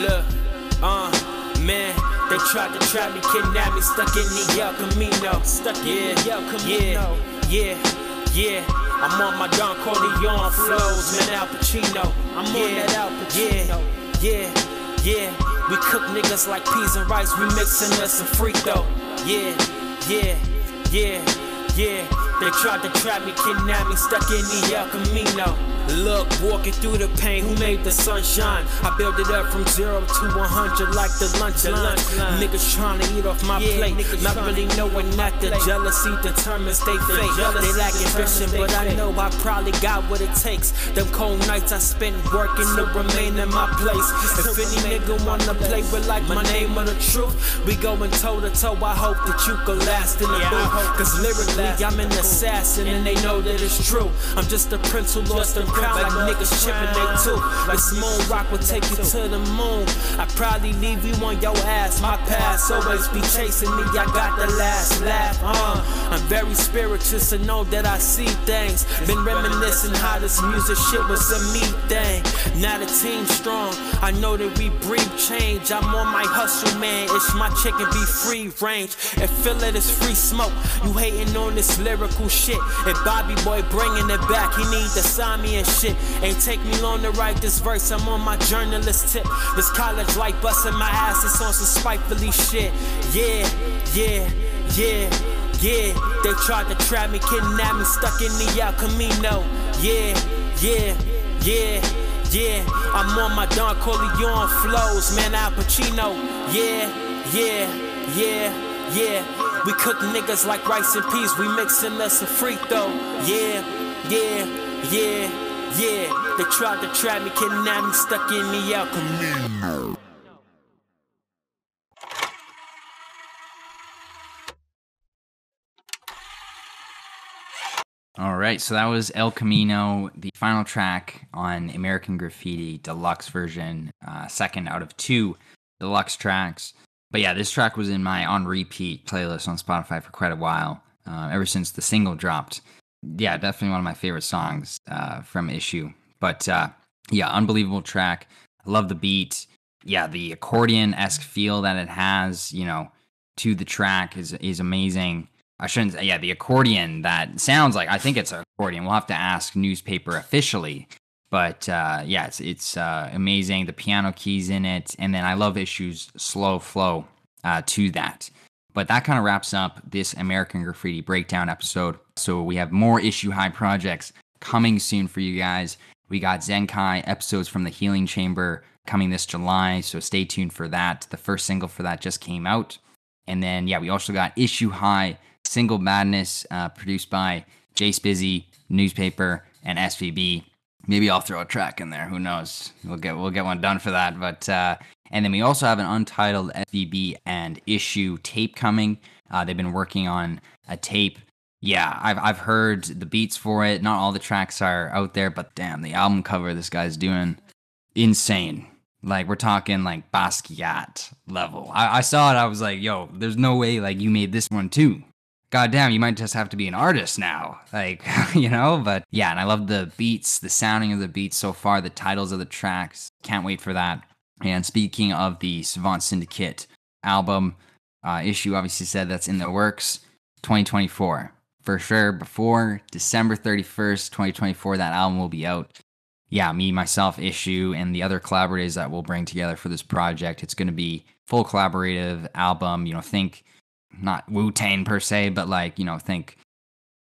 look, man. They tried to trap me, kidnap me. Stuck in the El Camino. Stuck in the El Camino. Yeah. I'm on my Don Corleone flows, man, Al Pacino. I'm on that Al Pacino. Yeah. We cook niggas like peas and rice, we mixing us a freak though. Yeah. They tried to trap me, kidnap me, stuck in the El Camino. Look, walking through the pain, who made the sunshine? I built it up from 0 to 100 like the lunch line. Niggas trying to eat off my plate, not really knowing that the jealousy determines they fate. They lack ambition, but I know I probably got what it takes. Them cold nights I spent working to remain in my place. If any nigga wanna play with like my name or the truth, we going toe to toe, I hope that you can last in the booth. Cause lyrically I'm an assassin and they know that it's true. I'm just a prince who lost them crown like niggas chipping they too. This moon rock will take you to the moon. I probably leave you on your ass. My past always be chasing me. I got the last laugh. I'm very spiritual, so know that I see things. Been reminiscing how this music shit was a me thing. Now the team strong. I know that we breed change. I'm on my hustle, man. It's my chicken be free range. And feel it is free smoke. You hating on this lyrical shit. And Bobby Boy bringing it back. He need to sign me and shit. Ain't take me long to write this verse. I'm on my journalist tip. This college life busting my ass. It's on some spitefully shit. Yeah. They tried to trap me, kidnap me, stuck in the El Camino. Yeah. I'm on my Don Corleone flows, man, Al Pacino. Yeah. We cook niggas like rice and peas. We mixing us a freak though. Yeah. They tried to trap me, kidnap me, stuck in the El Camino. All right, so that was El Camino, the final track on American Graffiti Deluxe version, second out of 2 deluxe tracks. But yeah, this track was in my on repeat playlist on Spotify for quite a while, ever since the single dropped. Yeah, definitely one of my favorite songs from Issue. But yeah, unbelievable track. I love the beat. Yeah, the accordion-esque feel that it has, you know, to the track is amazing. I shouldn't say, yeah, the accordion that sounds like, I think it's an accordion. We'll have to ask Newspaper officially. But yeah, it's amazing. The piano keys in it. And then I love Issue's slow flow to that. But that kind of wraps up this American Graffiti breakdown episode. So we have more Issue High projects coming soon for you guys. We got Zenkai episodes from the Healing Chamber coming this July. So stay tuned for that. The first single for that just came out. And then, yeah, we also got Issue High Single Madness, produced by Jace Busy, Newspaper, and SVB. Maybe I'll throw a track in there. Who knows? We'll get one done for that. But and then we also have an untitled SVB and Issue tape coming. They've been working on a tape. Yeah, I've heard the beats for it. Not all the tracks are out there, but damn, the album cover this guy's doing, insane. Like, we're talking like Basquiat level. I saw it. I was like, yo, there's no way like you made this one too. Goddamn, you might just have to be an artist now, like, you know. But yeah, and I love the beats, the sounding of the beats so far, the titles of the tracks. Can't wait for that. And speaking of the Savant Syndicate album, Issue obviously said that's in the works, 2024 for sure. Before December 31st, 2024, that album will be out. Yeah, me, myself, Issue, and the other collaborators that we'll bring together for this project. It's going to be full collaborative album. You know, think. Not Wu-Tang per se, but like, you know, think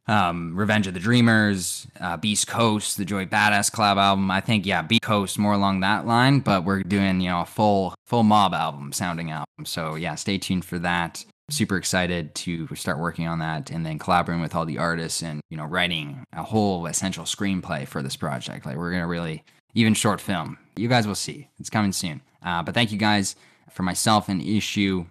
Revenge of the Dreamers, Beast Coast, the Joey Badass collab album. I think, yeah, Beast Coast, more along that line, but we're doing, you know, a full mob album, sounding album. So yeah, stay tuned for that. Super excited to start working on that and then collaborating with all the artists and, you know, writing a whole essential screenplay for this project. Like, we're going to really, even short film. You guys will see. It's coming soon. But thank you guys for myself and Issue.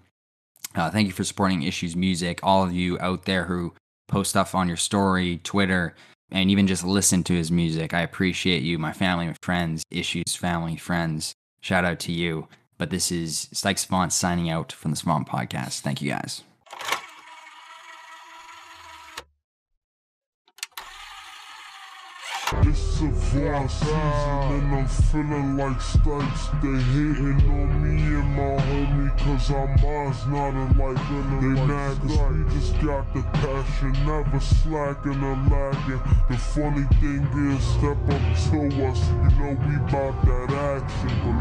Thank you for supporting Issue's music. All of you out there who post stuff on your story, Twitter, and even just listen to his music. I appreciate you, my family and friends, Issue's family, friends. Shout out to you. But this is Stykes Savant signing out from the Savant Podcast. Thank you, guys. This football season and I'm feeling like Stykes. They hating on me and my homie cause our minds not alike. They mad cause we just got the passion, never slacking or lacking. The funny thing is, step up to us, you know we bout that action.